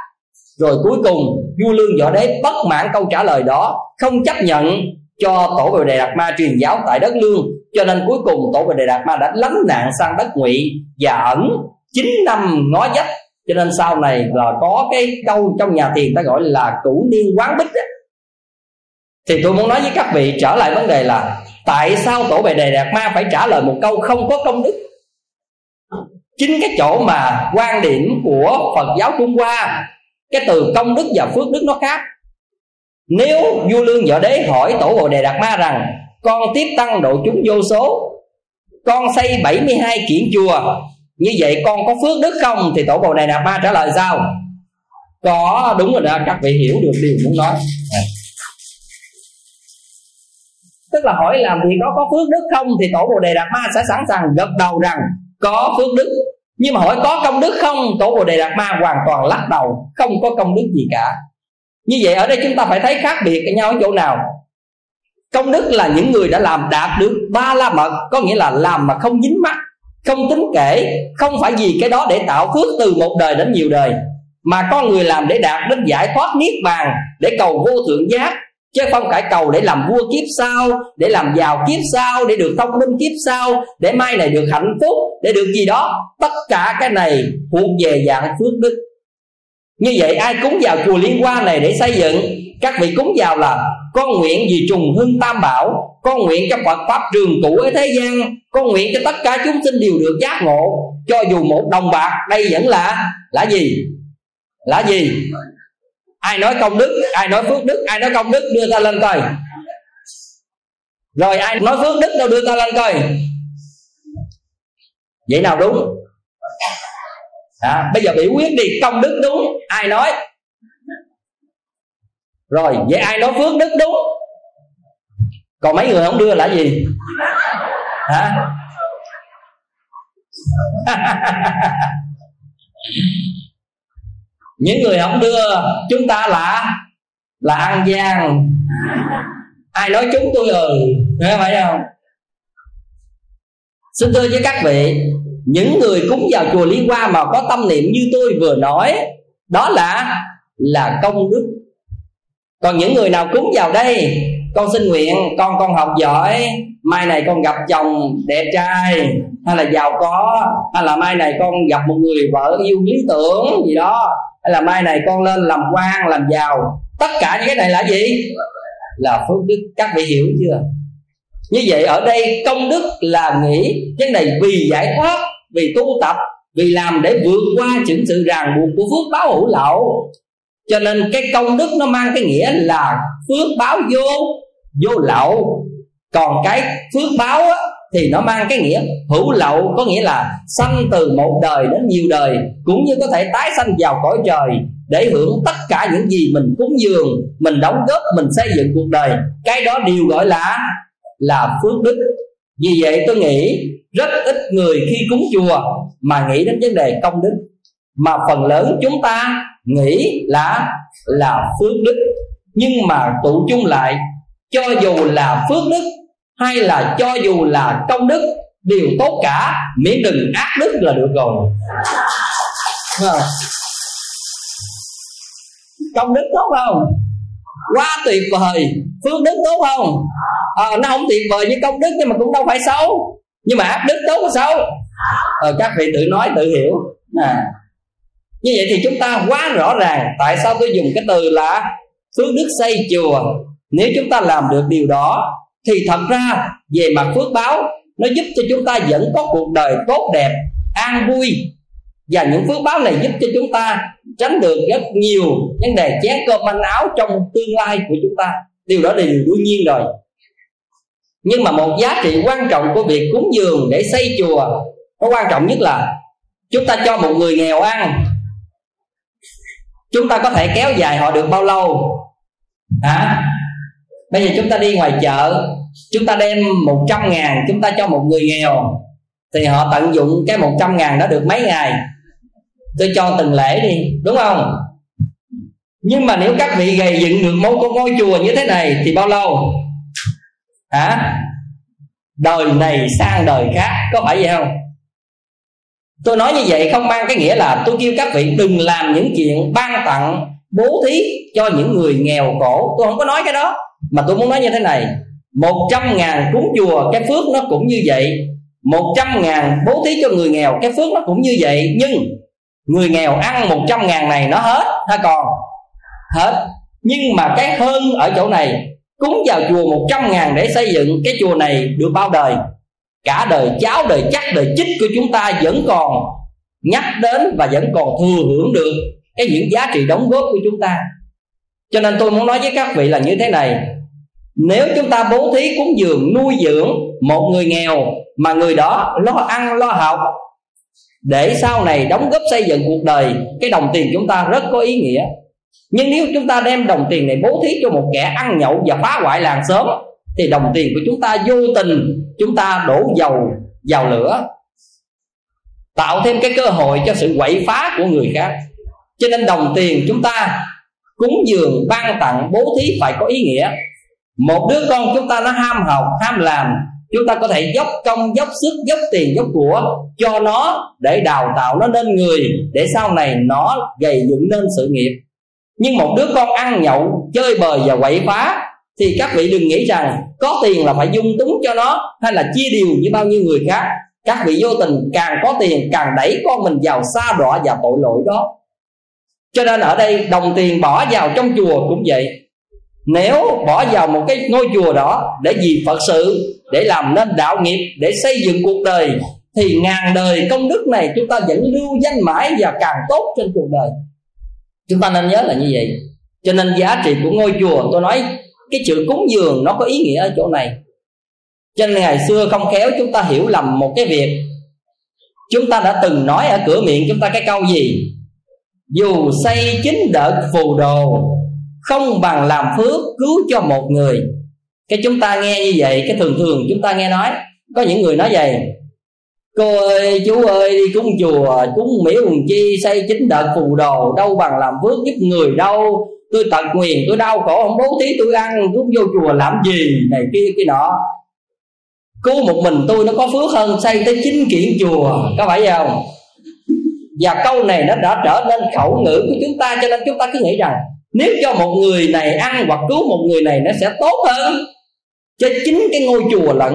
Rồi cuối cùng vua Lương Võ Đế bất mãn câu trả lời đó, không chấp nhận cho tổ Bồ Đề Đạt Ma truyền giáo tại đất Lương. Cho nên cuối cùng tổ Bồ Đề Đạt Ma đã lánh nạn sang đất Ngụy và ẩn 9 năm ngó dách. Cho nên sau này là có cái câu trong nhà thiền ta gọi là cửu niên quán bích đó. Thì tôi muốn nói với các vị, trở lại vấn đề là tại sao tổ Bồ Đề Đạt Ma phải trả lời một câu không có công đức? Chính cái chỗ mà quan điểm của Phật giáo Trung Hoa, cái từ công đức và phước đức nó khác. Nếu vua Lương Võ Đế hỏi tổ Bồ Đề Đạt Ma rằng con tiếp tăng độ chúng vô số, con xây 72 kiển chùa, như vậy con có phước đức không? Thì tổ Bồ Đề Đạt Ma trả lời sao? Có. Đúng rồi đó, các vị hiểu được điều muốn nói. Tức là hỏi làm việc đó có phước đức không thì tổ Bồ Đề Đạt Ma sẽ sẵn sàng gật đầu rằng có phước đức. Nhưng mà hỏi có công đức không, tổ Bồ Đề Đạt Ma hoàn toàn lắc đầu, không có công đức gì cả. Như vậy ở đây chúng ta phải thấy khác biệt với nhau ở chỗ nào. Công đức là những người đã làm đạt được ba la mật, có nghĩa là làm mà không dính mắc, không tính kể, không phải vì cái đó để tạo phước từ một đời đến nhiều đời, mà con người làm để đạt đến giải thoát niết bàn, để cầu vô thượng giác, chứ không phải cầu để làm vua kiếp sau, để làm giàu kiếp sau, để được thông minh kiếp sau, để mai này được hạnh phúc, để được gì đó. Tất cả cái này thuộc về dạng phước đức. Như vậy ai cúng vào chùa Liên Hoa này để xây dựng, các vị cúng vào là con nguyện vì trùng hưng tam bảo, con nguyện cho Phật pháp trường cửu ở thế gian, con nguyện cho tất cả chúng sinh đều được giác ngộ. Cho dù một đồng bạc, đây vẫn là gì? Là gì? Ai nói công đức, ai nói phước đức, ai nói công đức đưa ta lên coi. Rồi ai nói phước đức đâu đưa ta lên coi. Vậy nào đúng? Đó, bây giờ bị quyết đi, công đức đúng ai nói? Rồi vậy ai nói phước đức đúng? Còn mấy người không đưa là gì hả? Những người không đưa chúng ta là ăn gian. Ai nói chúng tôi nghe phải không? Xin thưa với các vị, những người cúng vào chùa Lý Hoa mà có tâm niệm như tôi vừa nói, đó là công đức. Còn những người nào cúng vào đây, con xin nguyện con học giỏi, mai này con gặp chồng đẹp trai, hay là giàu có, hay là mai này con gặp một người vợ yêu lý tưởng gì đó, hay là mai này con lên làm quan làm giàu, tất cả những cái này là gì? Là phước đức. Các vị hiểu chưa? Như vậy ở đây công đức là nghĩ cái này vì giải thoát, vì tu tập, vì làm để vượt qua những sự ràng buộc của phước báo hữu lậu. Cho nên cái công đức nó mang cái nghĩa là phước báo vô lậu. Còn cái phước báo á, thì nó mang cái nghĩa hữu lậu, có nghĩa là sanh từ một đời đến nhiều đời, cũng như có thể tái sanh vào cõi trời để hưởng tất cả những gì mình cúng dường, mình đóng góp, mình xây dựng cuộc đời. Cái đó đều gọi là phước đức. Vì vậy tôi nghĩ rất ít người khi cúng chùa mà nghĩ đến vấn đề công đức, mà phần lớn chúng ta nghĩ là phước đức. Nhưng mà tụ chung lại, cho dù là phước đức hay là cho dù là công đức đều tốt cả, miễn đừng ác đức là được rồi. Công đức tốt không? Quá tuyệt vời. Phước đức tốt không? Nó không tuyệt vời như công đức, nhưng mà cũng đâu phải xấu. Nhưng mà ác đức tốt hay xấu? Các vị tự nói tự hiểu. Như vậy thì chúng ta quá rõ ràng tại sao tôi dùng cái từ là phước đức xây chùa. Nếu chúng ta làm được điều đó thì thật ra về mặt phước báo, nó giúp cho chúng ta vẫn có cuộc đời tốt đẹp, an vui. Và những phước báo này giúp cho chúng ta tránh được rất nhiều vấn đề chén cơm manh áo trong tương lai của chúng ta. Điều đó là điều đương nhiên rồi. Nhưng mà một giá trị quan trọng của việc cúng dường để xây chùa, nó quan trọng nhất là chúng ta cho một người nghèo ăn. Chúng ta có thể kéo dài họ được bao lâu? Bây giờ chúng ta đi ngoài chợ, chúng ta đem 100.000 chúng ta cho một người nghèo, thì họ tận dụng cái 100.000 đó được mấy ngày? Tôi cho từng lễ đi, đúng không? Nhưng mà nếu các vị gầy dựng được ngôi chùa như thế này thì bao lâu? Đời này sang đời khác, có phải vậy không? Tôi nói như vậy không mang cái nghĩa là tôi kêu các vị đừng làm những chuyện ban tặng, bố thí cho những người nghèo khổ. Tôi không có nói cái đó, mà tôi muốn nói như thế này: 100.000 cúng chùa, cái phước nó cũng như vậy. 100.000 bố thí cho người nghèo, cái phước nó cũng như vậy. Nhưng người nghèo ăn 100.000 này nó hết hay còn? Hết. Nhưng mà cái hơn ở chỗ này, cúng vào chùa 100.000 để xây dựng cái chùa này được bao đời? Cả đời cháu, đời chắc, đời chích của chúng ta vẫn còn nhắc đến và vẫn còn thừa hưởng được cái những giá trị đóng góp của chúng ta. Cho nên tôi muốn nói với các vị là như thế này: nếu chúng ta bố thí cúng dường nuôi dưỡng một người nghèo mà người đó lo ăn lo học để sau này đóng góp xây dựng cuộc đời, cái đồng tiền chúng ta rất có ý nghĩa. Nhưng nếu chúng ta đem đồng tiền này bố thí cho một kẻ ăn nhậu và phá hoại làng xóm, thì đồng tiền của chúng ta vô tình chúng ta đổ dầu vào lửa, tạo thêm cái cơ hội cho sự quậy phá của người khác. Cho nên đồng tiền chúng ta cúng dường, ban tặng, bố thí phải có ý nghĩa. Một đứa con chúng ta nó ham học, ham làm, chúng ta có thể dốc công, dốc sức, dốc tiền, dốc của cho nó để đào tạo nó nên người, để sau này nó gầy dựng nên sự nghiệp. Nhưng một đứa con ăn nhậu, chơi bời và quậy phá, thì các vị đừng nghĩ rằng có tiền là phải dung túng cho nó hay là chia đều như bao nhiêu người khác. Các vị vô tình càng có tiền càng đẩy con mình vào sa đọa và tội lỗi đó. Cho nên ở đây đồng tiền bỏ vào trong chùa cũng vậy. Nếu bỏ vào một cái ngôi chùa đó để vì Phật sự, để làm nên đạo nghiệp, để xây dựng cuộc đời, thì ngàn đời công đức này chúng ta vẫn lưu danh mãi và càng tốt trên cuộc đời. Chúng ta nên nhớ là như vậy. Cho nên giá trị của ngôi chùa, tôi nói cái chữ cúng dường nó có ý nghĩa ở chỗ này. Cho nên ngày xưa không khéo chúng ta hiểu lầm một cái việc, Chúng ta đã từng nói ở cửa miệng chúng ta cái câu gì? Dù xây 9 đợt phù đồ, không bằng làm phước cứu cho một người. Cái chúng ta nghe như vậy, cái thường thường chúng ta nghe nói. Có những người nói vậy: cô ơi, chú ơi, đi cúng chùa, cúng miễu hùng chi, xây 9 đợt phù đồ, đâu bằng làm phước giúp người đâu. Tôi tật nguyền, tôi đau khổ, không bố thí tôi ăn, cúng vô chùa làm gì, này kia kia nọ. Cứu một mình tôi nó có phước hơn xây tới 9 kiện chùa, có phải vậy không? Và câu này nó đã trở nên khẩu ngữ của chúng ta, cho nên chúng ta cứ nghĩ rằng nếu cho một người này ăn hoặc cứu một người này nó sẽ tốt hơn cho 9 cái ngôi chùa lận.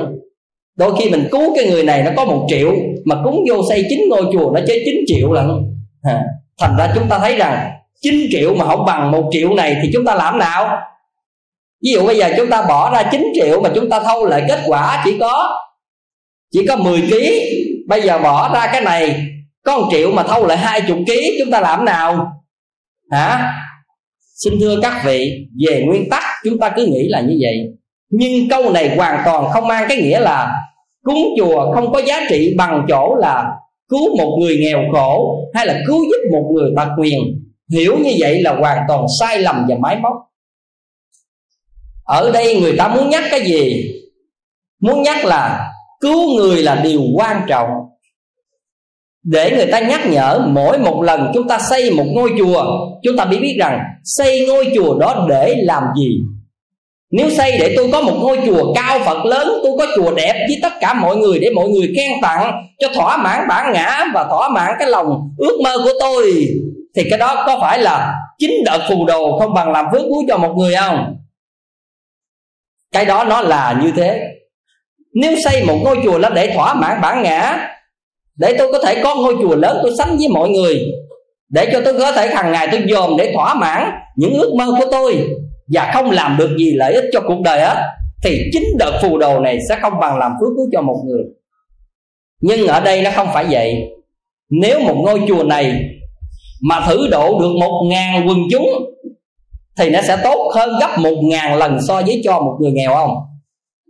Đôi khi mình cứu cái người này nó có 1 triệu, mà cúng vô xây 9 ngôi chùa nó chơi 9 triệu lận. Thành ra chúng ta thấy rằng 9 triệu mà không bằng 1 triệu này thì chúng ta làm nào? Ví dụ bây giờ chúng ta bỏ ra 9 triệu mà chúng ta thâu lại kết quả chỉ có 10 kg. Bây giờ bỏ ra cái này có 1 triệu mà thâu lại 20 kg, chúng ta làm nào hả? Xin thưa các vị, về nguyên tắc chúng ta cứ nghĩ là như vậy. Nhưng câu này hoàn toàn không mang cái nghĩa là cúng chùa không có giá trị bằng chỗ là cứu một người nghèo khổ hay là cứu giúp một người tật nguyền. Hiểu như vậy là hoàn toàn sai lầm và máy móc. Ở đây người ta muốn nhắc cái gì? Muốn nhắc là cứu người là điều quan trọng, để người ta nhắc nhở mỗi một lần chúng ta xây một ngôi chùa, chúng ta biết rằng xây ngôi chùa đó để làm gì. Nếu xây để tôi có một ngôi chùa cao Phật lớn, tôi có chùa đẹp với tất cả mọi người để mọi người khen tặng, cho thỏa mãn bản ngã và thỏa mãn cái lòng ước mơ của tôi, thì cái đó có phải là 9 đợt phù đồ không bằng làm phước cứu cho một người không? Cái đó nó là như thế. Nếu xây một ngôi chùa là để thỏa mãn bản ngã, để tôi có thể có ngôi chùa lớn tôi sánh với mọi người, để cho tôi có thể hàng ngày tôi dòm để thỏa mãn những ước mơ của tôi và không làm được gì lợi ích cho cuộc đời hết, thì 9 đợt phù đồ này sẽ không bằng làm phước cứu cho một người. Nhưng ở đây nó không phải vậy. Nếu một ngôi chùa này mà thử độ được 1000 quần chúng thì nó sẽ tốt hơn gấp 1000 lần so với cho một người nghèo không?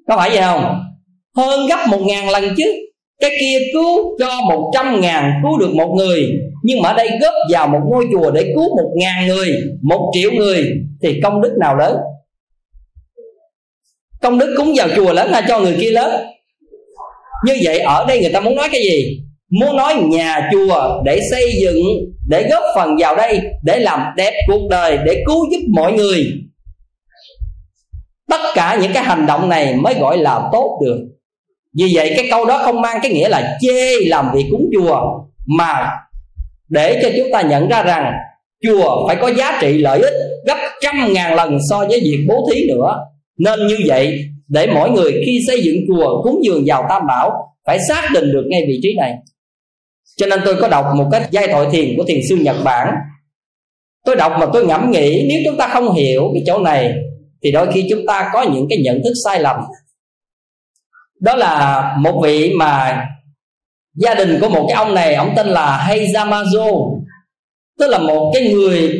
Có phải vậy không? Hơn gấp 1000 lần chứ. Cái kia cứu cho 100.000 cứu được một người, nhưng mà ở đây góp vào một ngôi chùa để cứu 1000 người, 1 triệu người, thì công đức nào lớn? Công đức cúng vào chùa lớn hay cho người kia lớn? Như vậy ở đây người ta muốn nói cái gì? Muốn nói nhà chùa để xây dựng, để góp phần vào đây, để làm đẹp cuộc đời, để cứu giúp mọi người. Tất cả những cái hành động này mới gọi là tốt được. Vì vậy cái câu đó không mang cái nghĩa là chê làm việc cúng chùa, mà để cho chúng ta nhận ra rằng chùa phải có giá trị lợi ích gấp 100.000 lần so với việc bố thí nữa. Nên như vậy, để mỗi người khi xây dựng chùa cúng dường vào Tam Bảo phải xác định được ngay vị trí này. Cho nên tôi có đọc một cái giai thoại thiền của thiền sư Nhật Bản. Tôi đọc mà tôi ngẫm nghĩ, nếu chúng ta không hiểu cái chỗ này thì đôi khi chúng ta có những cái nhận thức sai lầm. Đó là một vị mà gia đình của một cái ông này, ông tên là Hayamazo, tức là một cái người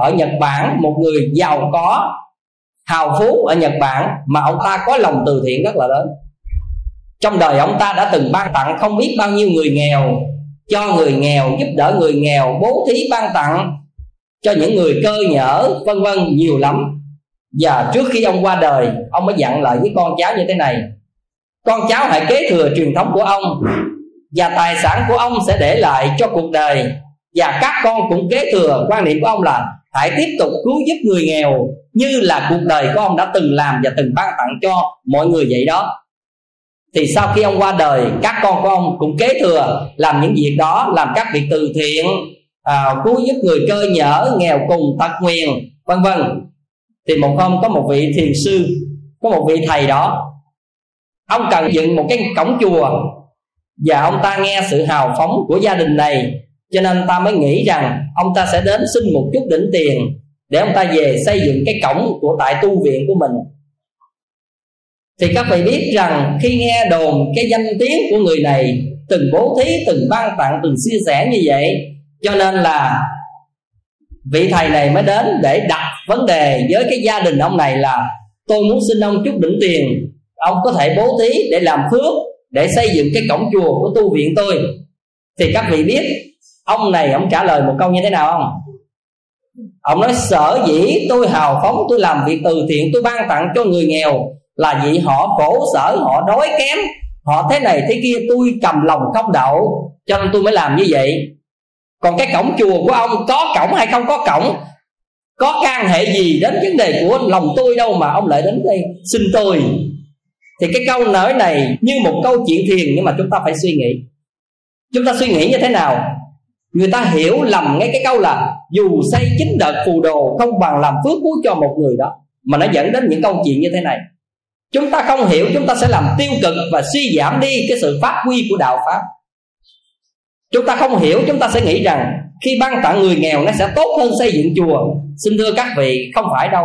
ở Nhật Bản, một người giàu có, hào phú ở Nhật Bản, mà ông ta có lòng từ thiện rất là lớn. Trong đời ông ta đã từng ban tặng không biết bao nhiêu người nghèo, cho người nghèo, giúp đỡ người nghèo, bố thí ban tặng cho những người cơ nhỡ, vân vân, nhiều lắm. Và trước khi ông qua đời, ông mới dặn lại với con cháu như thế này: con cháu hãy kế thừa truyền thống của ông, và tài sản của ông sẽ để lại cho cuộc đời, và các con cũng kế thừa quan niệm của ông là hãy tiếp tục cứu giúp người nghèo như là cuộc đời của ông đã từng làm và từng ban tặng cho mọi người vậy đó. Thì sau khi ông qua đời, các con của ông cũng kế thừa làm những việc đó, làm các việc từ thiện, cứu giúp người cơ nhỡ, nghèo cùng, tật nguyền, vân vân. Thì một hôm có một vị thiền sư, có một vị thầy đó, ông cần dựng một cái cổng chùa, và ông ta nghe sự hào phóng của gia đình này, cho nên ta mới nghĩ rằng ông ta sẽ đến xin một chút đỉnh tiền để ông ta về xây dựng cái cổng của tại tu viện của mình. Thì các vị biết rằng khi nghe đồn cái danh tiếng của người này từng bố thí, từng ban tặng, từng chia sẻ như vậy, cho nên là vị thầy này mới đến để đặt vấn đề với cái gia đình ông này là: tôi muốn xin ông chút đỉnh tiền, ông có thể bố thí để làm phước, để xây dựng cái cổng chùa của tu viện tôi. Thì các vị biết ông này ông trả lời một câu như thế nào không? Ông nói sở dĩ tôi hào phóng, tôi làm việc từ thiện, tôi ban tặng cho người nghèo là vì họ khổ sở, họ đói kém, họ thế này thế kia, tôi cầm lòng không đậu cho nên tôi mới làm như vậy. Còn cái cổng chùa của ông có cổng hay không có cổng có can hệ gì đến vấn đề của lòng tôi đâu mà ông lại đến đây xin tôi. Thì cái câu nói này như một câu chuyện thiền, nhưng mà chúng ta phải suy nghĩ. Chúng ta suy nghĩ như thế nào? Người ta hiểu lầm ngay cái câu là dù xây 9 đợt phù đồ không bằng làm phước cuối cho một người đó, mà nó dẫn đến những câu chuyện như thế này. Chúng ta không hiểu, chúng ta sẽ làm tiêu cực và suy giảm đi cái sự phát huy của đạo pháp. Chúng ta không hiểu, chúng ta sẽ nghĩ rằng khi ban tặng người nghèo nó sẽ tốt hơn xây dựng chùa. Xin thưa các vị, không phải đâu.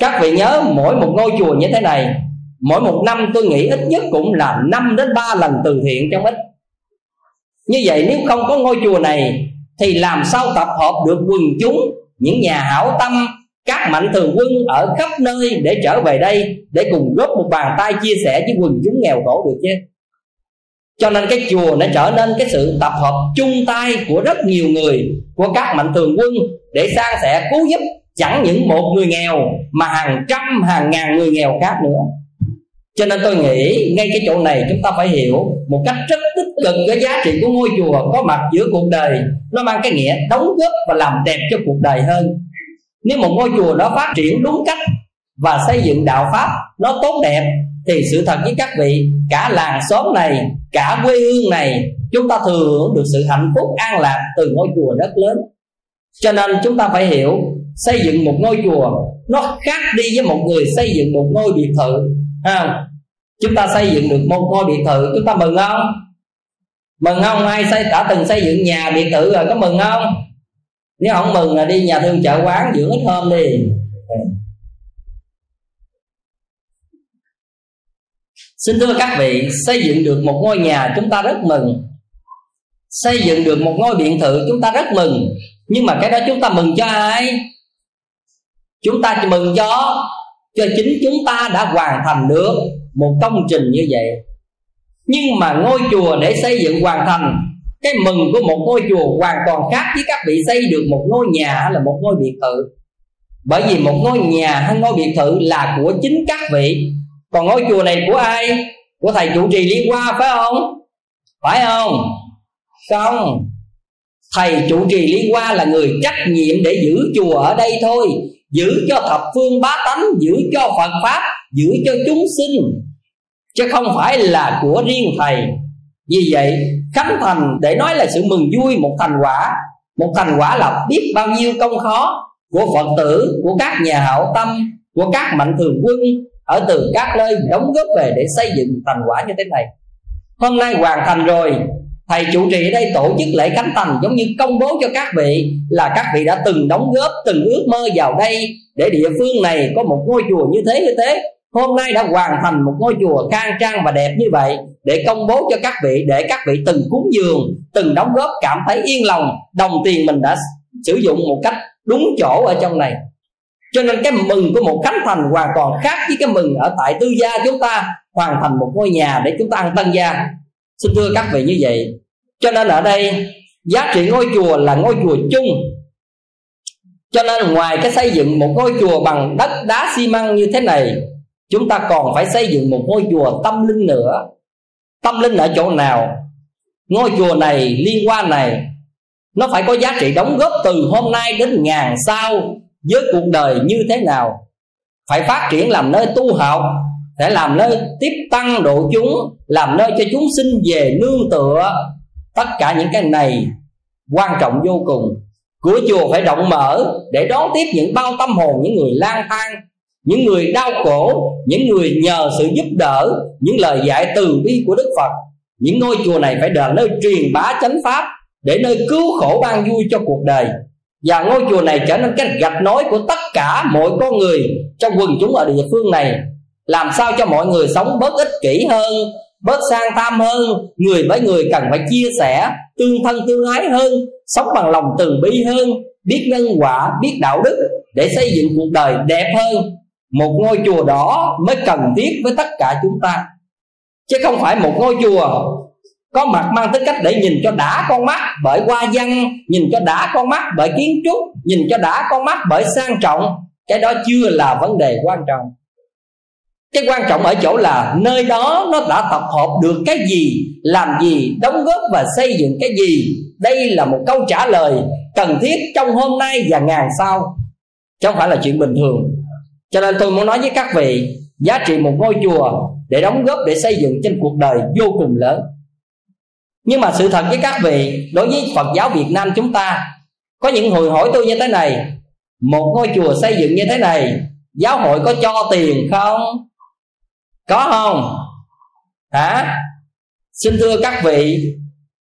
Các vị nhớ mỗi một ngôi chùa như thế này, mỗi một năm tôi nghĩ ít nhất cũng là 5 đến 3 lần từ thiện trong ít. Như vậy nếu không có ngôi chùa này thì làm sao tập hợp được quần chúng, những nhà hảo tâm, các mạnh thường quân ở khắp nơi để trở về đây để cùng góp một bàn tay chia sẻ với quần chúng nghèo khổ được chứ. Cho nên cái chùa nó trở nên cái sự tập hợp chung tay của rất nhiều người, của các mạnh thường quân để san sẻ cứu giúp chẳng những một người nghèo mà hàng trăm hàng ngàn người nghèo khác nữa. Cho nên tôi nghĩ ngay cái chỗ này chúng ta phải hiểu một cách rất tích cực cái giá trị của ngôi chùa có mặt giữa cuộc đời. Nó mang cái nghĩa đóng góp và làm đẹp cho cuộc đời hơn. Nếu một ngôi chùa nó phát triển đúng cách và xây dựng đạo pháp nó tốt đẹp thì sự thật với các vị, cả làng xóm này, cả quê hương này, chúng ta thừa hưởng được sự hạnh phúc an lạc từ ngôi chùa rất lớn. Cho nên chúng ta phải hiểu xây dựng một ngôi chùa nó khác đi với một người xây dựng một ngôi biệt thự. Chúng ta xây dựng được một ngôi biệt thự, chúng ta mừng không? Mừng không? Ai đã từng xây dựng nhà biệt thự rồi có mừng không? Nếu không mừng là đi nhà thương chợ quán dưỡng ít hôm đi. Xin thưa các vị, xây dựng được một ngôi nhà chúng ta rất mừng, xây dựng được một ngôi biệt thự chúng ta rất mừng. Nhưng mà cái đó chúng ta mừng cho ai? Chúng ta mừng cho chính chúng ta đã hoàn thành được một công trình như vậy. Nhưng mà ngôi chùa để xây dựng hoàn thành, cái mừng của một ngôi chùa hoàn toàn khác với các vị xây được một ngôi nhà là một ngôi biệt thự. Bởi vì một ngôi nhà hay ngôi biệt thự là của chính các vị, còn ngôi chùa này của ai? Của thầy trụ trì Liên Hoa, phải không? Phải không? Không. Thầy trụ trì Liên Hoa là người trách nhiệm để giữ chùa ở đây thôi, giữ cho thập phương bá tánh, giữ cho Phật Pháp, giữ cho chúng sinh, chứ không phải là của riêng thầy. Vì vậy khánh thành để nói là sự mừng vui một thành quả. Một thành quả là biết bao nhiêu công khó của Phật tử, của các nhà hảo tâm, của các mạnh thường quân ở từ các nơi đóng góp về để xây dựng thành quả như thế này. Hôm nay hoàn thành rồi, thầy trụ trì ở đây tổ chức lễ khánh thành giống như công bố cho các vị là các vị đã từng đóng góp, từng ước mơ vào đây để địa phương này có một ngôi chùa như thế như thế. Hôm nay đã hoàn thành một ngôi chùa khang trang và đẹp như vậy để công bố cho các vị, để các vị từng cúng dường, từng đóng góp cảm thấy yên lòng đồng tiền mình đã sử dụng một cách đúng chỗ ở trong này. Cho nên cái mừng của một khánh thành hoàn toàn khác với cái mừng ở tại tư gia chúng ta hoàn thành một ngôi nhà để chúng ta ăn tân gia. Xin thưa các vị như vậy. Cho nên ở đây giá trị ngôi chùa là ngôi chùa chung. Cho nên ngoài cái xây dựng một ngôi chùa bằng đất đá xi măng như thế này, chúng ta còn phải xây dựng một ngôi chùa tâm linh nữa. Tâm linh ở chỗ nào? Ngôi chùa này, Liên Hoa này, nó phải có giá trị đóng góp từ hôm nay đến ngàn sau với cuộc đời như thế nào. Phải phát triển làm nơi tu học, để làm nơi tiếp tăng độ chúng, làm nơi cho chúng sinh về nương tựa. Tất cả những cái này quan trọng vô cùng. Cửa chùa phải rộng mở để đón tiếp những bao tâm hồn, những người lang thang, những người đau khổ, những người nhờ sự giúp đỡ, những lời dạy từ bi của Đức Phật. Những ngôi chùa này phải là nơi truyền bá chánh pháp, để nơi cứu khổ ban vui cho cuộc đời. Và ngôi chùa này trở nên cái gạch nối của tất cả mọi con người trong quần chúng ở địa phương này. Làm sao cho mọi người sống bớt ích kỷ hơn, bớt sang tham hơn. Người với người cần phải chia sẻ, tương thân tương ái hơn, sống bằng lòng từ bi hơn, biết nhân quả, biết đạo đức, để xây dựng cuộc đời đẹp hơn. Một ngôi chùa đó mới cần thiết với tất cả chúng ta, chứ không phải một ngôi chùa có mặt mang tính cách để nhìn cho đã con mắt bởi hoa văn, nhìn cho đã con mắt bởi kiến trúc, nhìn cho đã con mắt bởi sang trọng. Cái đó chưa là vấn đề quan trọng. Cái quan trọng ở chỗ là nơi đó nó đã tập hợp được cái gì, làm gì, đóng góp và xây dựng cái gì. Đây là một câu trả lời cần thiết trong hôm nay và ngày sau, chứ không phải là chuyện bình thường. Cho nên tôi muốn nói với các vị, giá trị một ngôi chùa để đóng góp, để xây dựng trên cuộc đời vô cùng lớn. Nhưng mà sự thật với các vị, đối với Phật giáo Việt Nam chúng ta, có những hồi hỏi tôi như thế này: một ngôi chùa xây dựng như thế này, giáo hội có cho tiền không? Có không? Hả? Xin thưa các vị,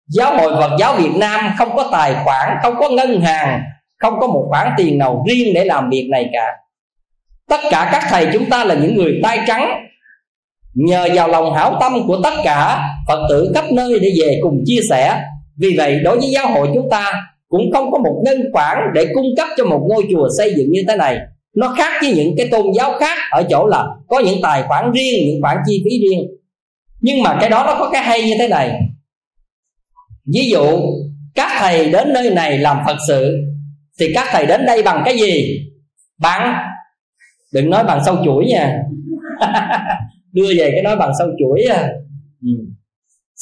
giáo hội Phật giáo Việt Nam không có tài khoản, không có ngân hàng, không có một khoản tiền nào riêng để làm việc này cả. Tất cả các thầy chúng ta là những người tay trắng, nhờ vào lòng hảo tâm của tất cả Phật tử khắp nơi để về cùng chia sẻ. Vì vậy đối với giáo hội chúng ta cũng không có một ngân khoản để cung cấp cho một ngôi chùa xây dựng như thế này. Nó khác với những cái tôn giáo khác ở chỗ là có những tài khoản riêng, những khoản chi phí riêng. Nhưng mà cái đó nó có cái hay như thế này. Ví dụ các thầy đến nơi này làm Phật sự, thì các thầy đến đây bằng cái gì? Bằng, đừng nói bằng sâu chuỗi nha. Đưa về cái nói bằng sâu chuỗi.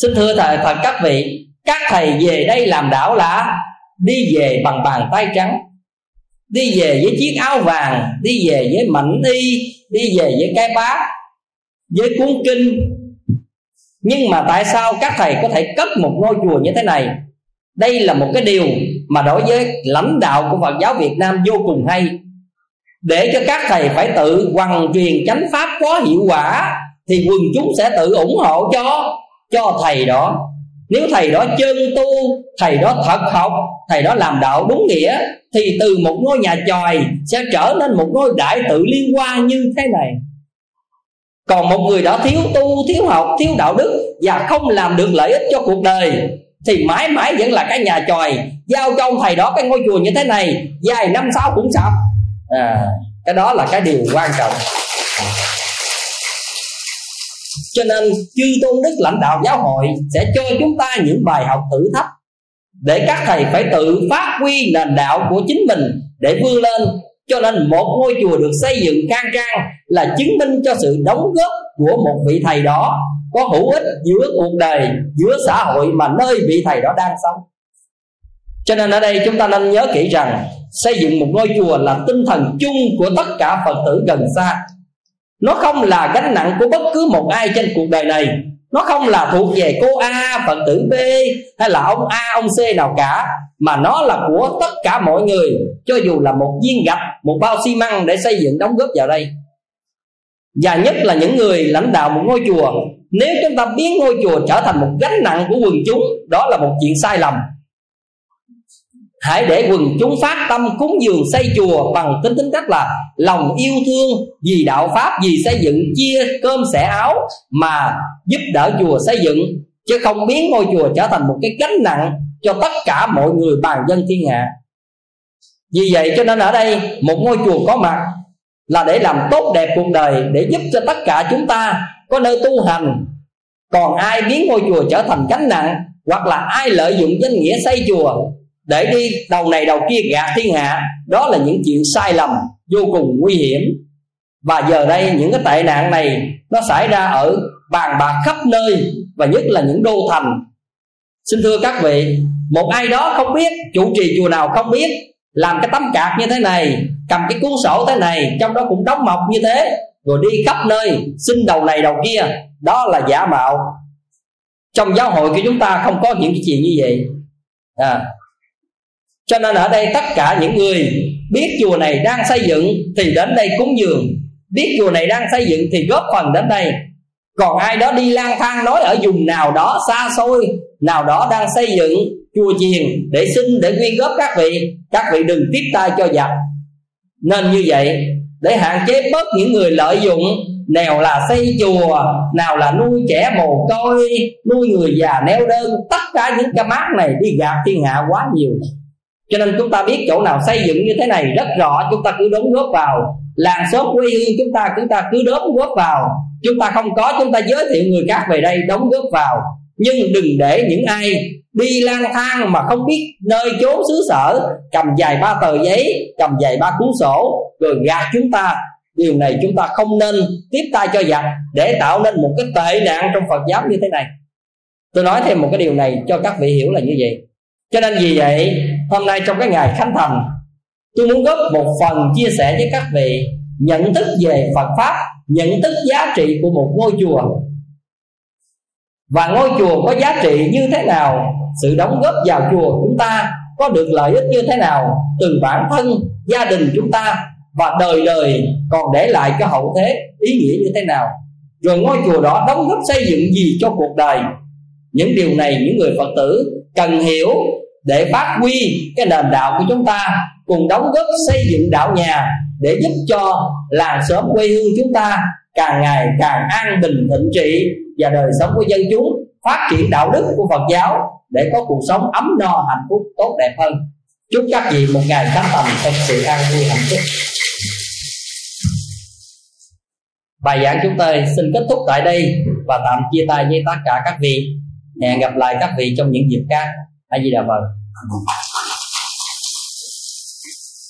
Xin thưa thật các vị, các thầy về đây làm đạo là đi về bằng bàn tay trắng, đi về với chiếc áo vàng, đi về với mảnh y, đi về với cái bát, với cuốn kinh. Nhưng mà tại sao các thầy có thể cất một ngôi chùa như thế này? Đây là một cái điều mà đối với lãnh đạo của Phật giáo Việt Nam vô cùng hay. Để cho các thầy phải tự hoằng truyền chánh pháp có hiệu quả, thì quần chúng sẽ tự ủng hộ cho thầy đó. Nếu thầy đó chân tu, thầy đó thật học, thầy đó làm đạo đúng nghĩa, thì từ một ngôi nhà chòi sẽ trở nên một ngôi đại tự liên hoa như thế này. Còn một người đã thiếu tu, thiếu học, thiếu đạo đức và không làm được lợi ích cho cuộc đời, thì mãi mãi vẫn là cái nhà chòi. Giao cho ông thầy đó cái ngôi chùa như thế này, vài năm sau cũng sập. Cái đó là cái điều quan trọng. Cho nên chư tôn đức lãnh đạo giáo hội sẽ cho chúng ta những bài học thử thách để các thầy phải tự phát huy nền đạo của chính mình để vươn lên. Cho nên một ngôi chùa được xây dựng khang trang là chứng minh cho sự đóng góp của một vị thầy đó có hữu ích giữa cuộc đời, giữa xã hội mà nơi vị thầy đó đang sống. Cho nên ở đây chúng ta nên nhớ kỹ rằng xây dựng một ngôi chùa là tinh thần chung của tất cả Phật tử gần xa. Nó không là gánh nặng của bất cứ một ai trên cuộc đời này. Nó không là thuộc về cô A, Phật tử B hay là ông A, ông C nào cả, mà nó là của tất cả mọi người, cho dù là một viên gạch, một bao xi măng để xây dựng đóng góp vào đây. Và nhất là những người lãnh đạo một ngôi chùa, nếu chúng ta biến ngôi chùa trở thành một gánh nặng của quần chúng, đó là một chuyện sai lầm. Hãy để quần chúng phát tâm cúng dường xây chùa bằng tính cách là lòng yêu thương, vì đạo pháp, vì xây dựng, chia cơm sẻ áo mà giúp đỡ chùa xây dựng, chứ không biến ngôi chùa trở thành một cái gánh nặng cho tất cả mọi người bàn dân thiên hạ. Vì vậy cho nên ở đây một ngôi chùa có mặt là để làm tốt đẹp cuộc đời, để giúp cho tất cả chúng ta có nơi tu hành. Còn ai biến ngôi chùa trở thành gánh nặng, hoặc là ai lợi dụng danh nghĩa xây chùa để đi đầu này đầu kia gạt thiên hạ, đó là những chuyện sai lầm vô cùng nguy hiểm. Và giờ đây những cái tệ nạn này nó xảy ra ở bàn bạc khắp nơi, và nhất là những đô thành. Xin thưa các vị, một ai đó không biết, chủ trì chùa nào không biết, làm cái tấm cạc như thế này, cầm cái cuốn sổ thế này, trong đó cũng đóng mộc như thế, rồi đi khắp nơi xin đầu này đầu kia, đó là giả mạo. Trong giáo hội của chúng ta không có những chuyện như vậy. Cho nên ở đây tất cả những người biết chùa này đang xây dựng thì đến đây cúng dường, biết chùa này đang xây dựng thì góp phần đến đây. Còn ai đó đi lang thang nói ở vùng nào đó xa xôi, nào đó đang xây dựng chùa chiền để xin, để quyên góp, các vị đừng tiếp tay cho giặc. Nên như vậy để hạn chế bớt những người lợi dụng, nào là xây chùa, nào là nuôi trẻ mồ côi, nuôi người già neo đơn, tất cả những cái mác này đi gạt thiên hạ quá nhiều. Cho nên chúng ta biết chỗ nào xây dựng như thế này rất rõ, chúng ta cứ đóng góp vào. Làng xóm quê hương chúng ta cứ đóng góp vào. Chúng ta không có, chúng ta giới thiệu người khác về đây đóng góp vào. nhưng đừng để những ai đi lang thang mà không biết nơi chốn xứ sở, cầm vài ba tờ giấy, cầm vài ba cuốn sổ rồi gạt chúng ta. Điều này chúng ta không nên tiếp tay cho giặc, để tạo nên một cái tệ nạn trong Phật giáo như thế này. Tôi nói thêm một cái điều này cho các vị hiểu là như vậy. Cho nên vì vậy, hôm nay trong cái ngày khánh thành, tôi muốn góp một phần chia sẻ với các vị nhận thức về Phật Pháp, nhận thức giá trị của một ngôi chùa, và ngôi chùa có giá trị như thế nào, sự đóng góp vào chùa chúng ta có được lợi ích như thế nào, từ bản thân, gia đình chúng ta và đời đời còn để lại cho hậu thế ý nghĩa như thế nào, rồi ngôi chùa đó đóng góp xây dựng gì cho cuộc đời. Những điều này những người Phật tử cần hiểu để phát huy cái nền đạo của chúng ta, cùng đóng góp xây dựng đạo nhà để giúp cho làng xóm quê hương chúng ta càng ngày càng an bình thịnh trị, và đời sống của dân chúng phát triển đạo đức của Phật giáo để có cuộc sống ấm no hạnh phúc tốt đẹp hơn. Chúc các vị một ngày khánh thành thật sự an vui hạnh phúc. Bài giảng chúng tôi xin kết thúc tại đây và tạm chia tay với tất cả các vị. Hẹn gặp lại các vị trong những dịp khác. A Di Đà Phật.